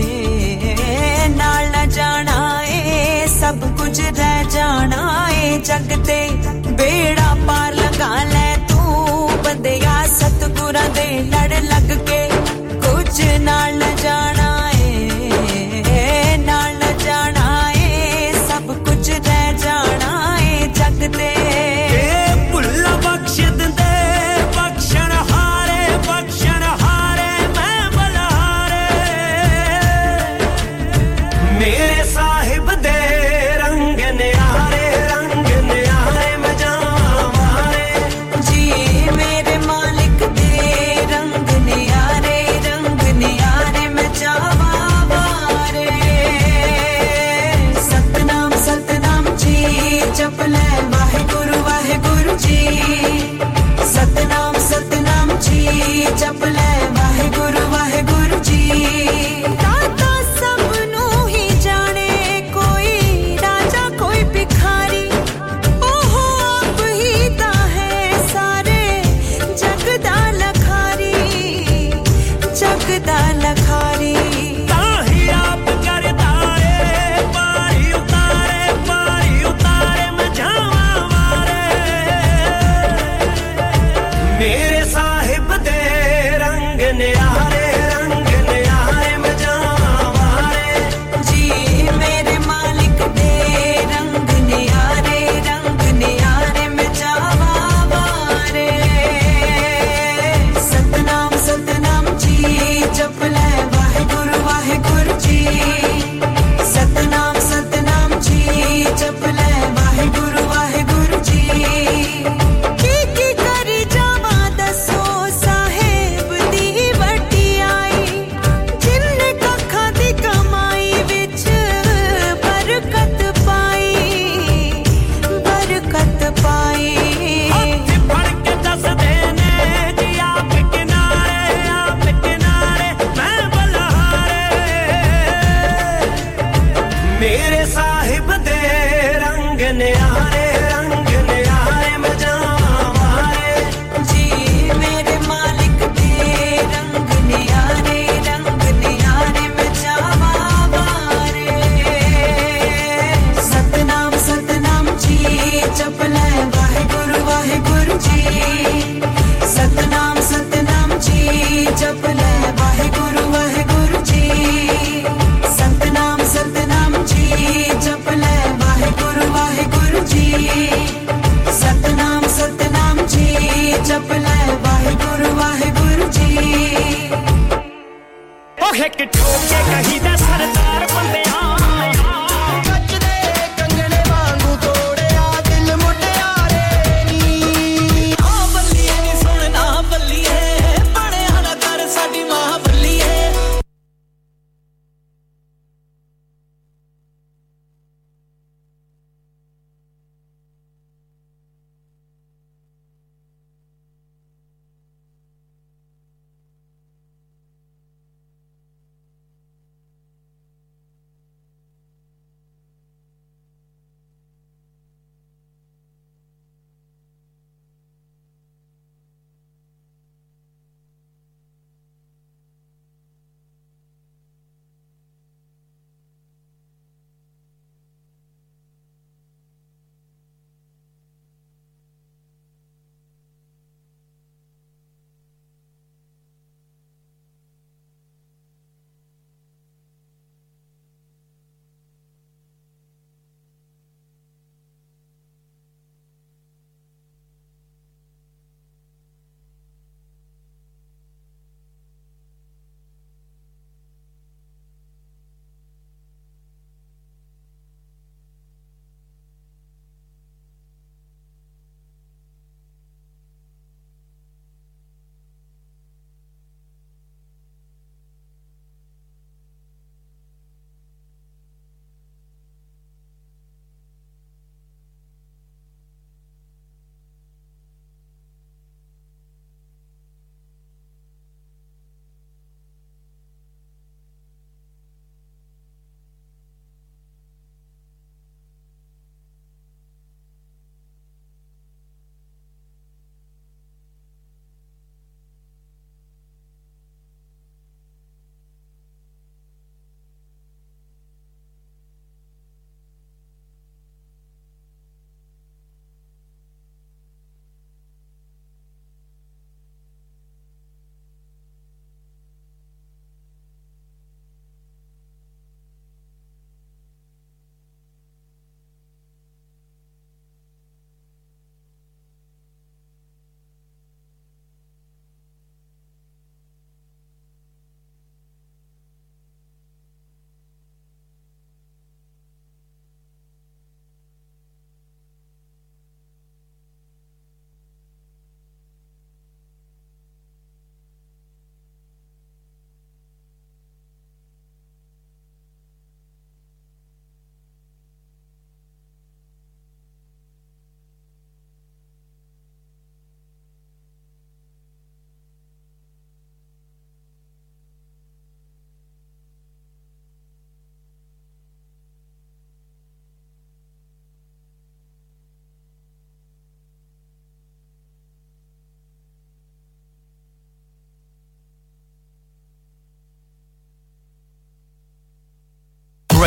सब कुछ रह जाना है जगते बेड़ा पार लगा ले तू बंदेया सतगुरा दे लड़ लग के कुछ नाल न जाना है नाल न जाना है सब कुछ रह जाना है जगते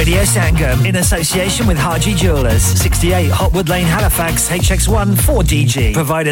Radio Sangam in association with Haji Jewellers, 68 Hotwood Lane, Halifax, HX1 4DG. Providers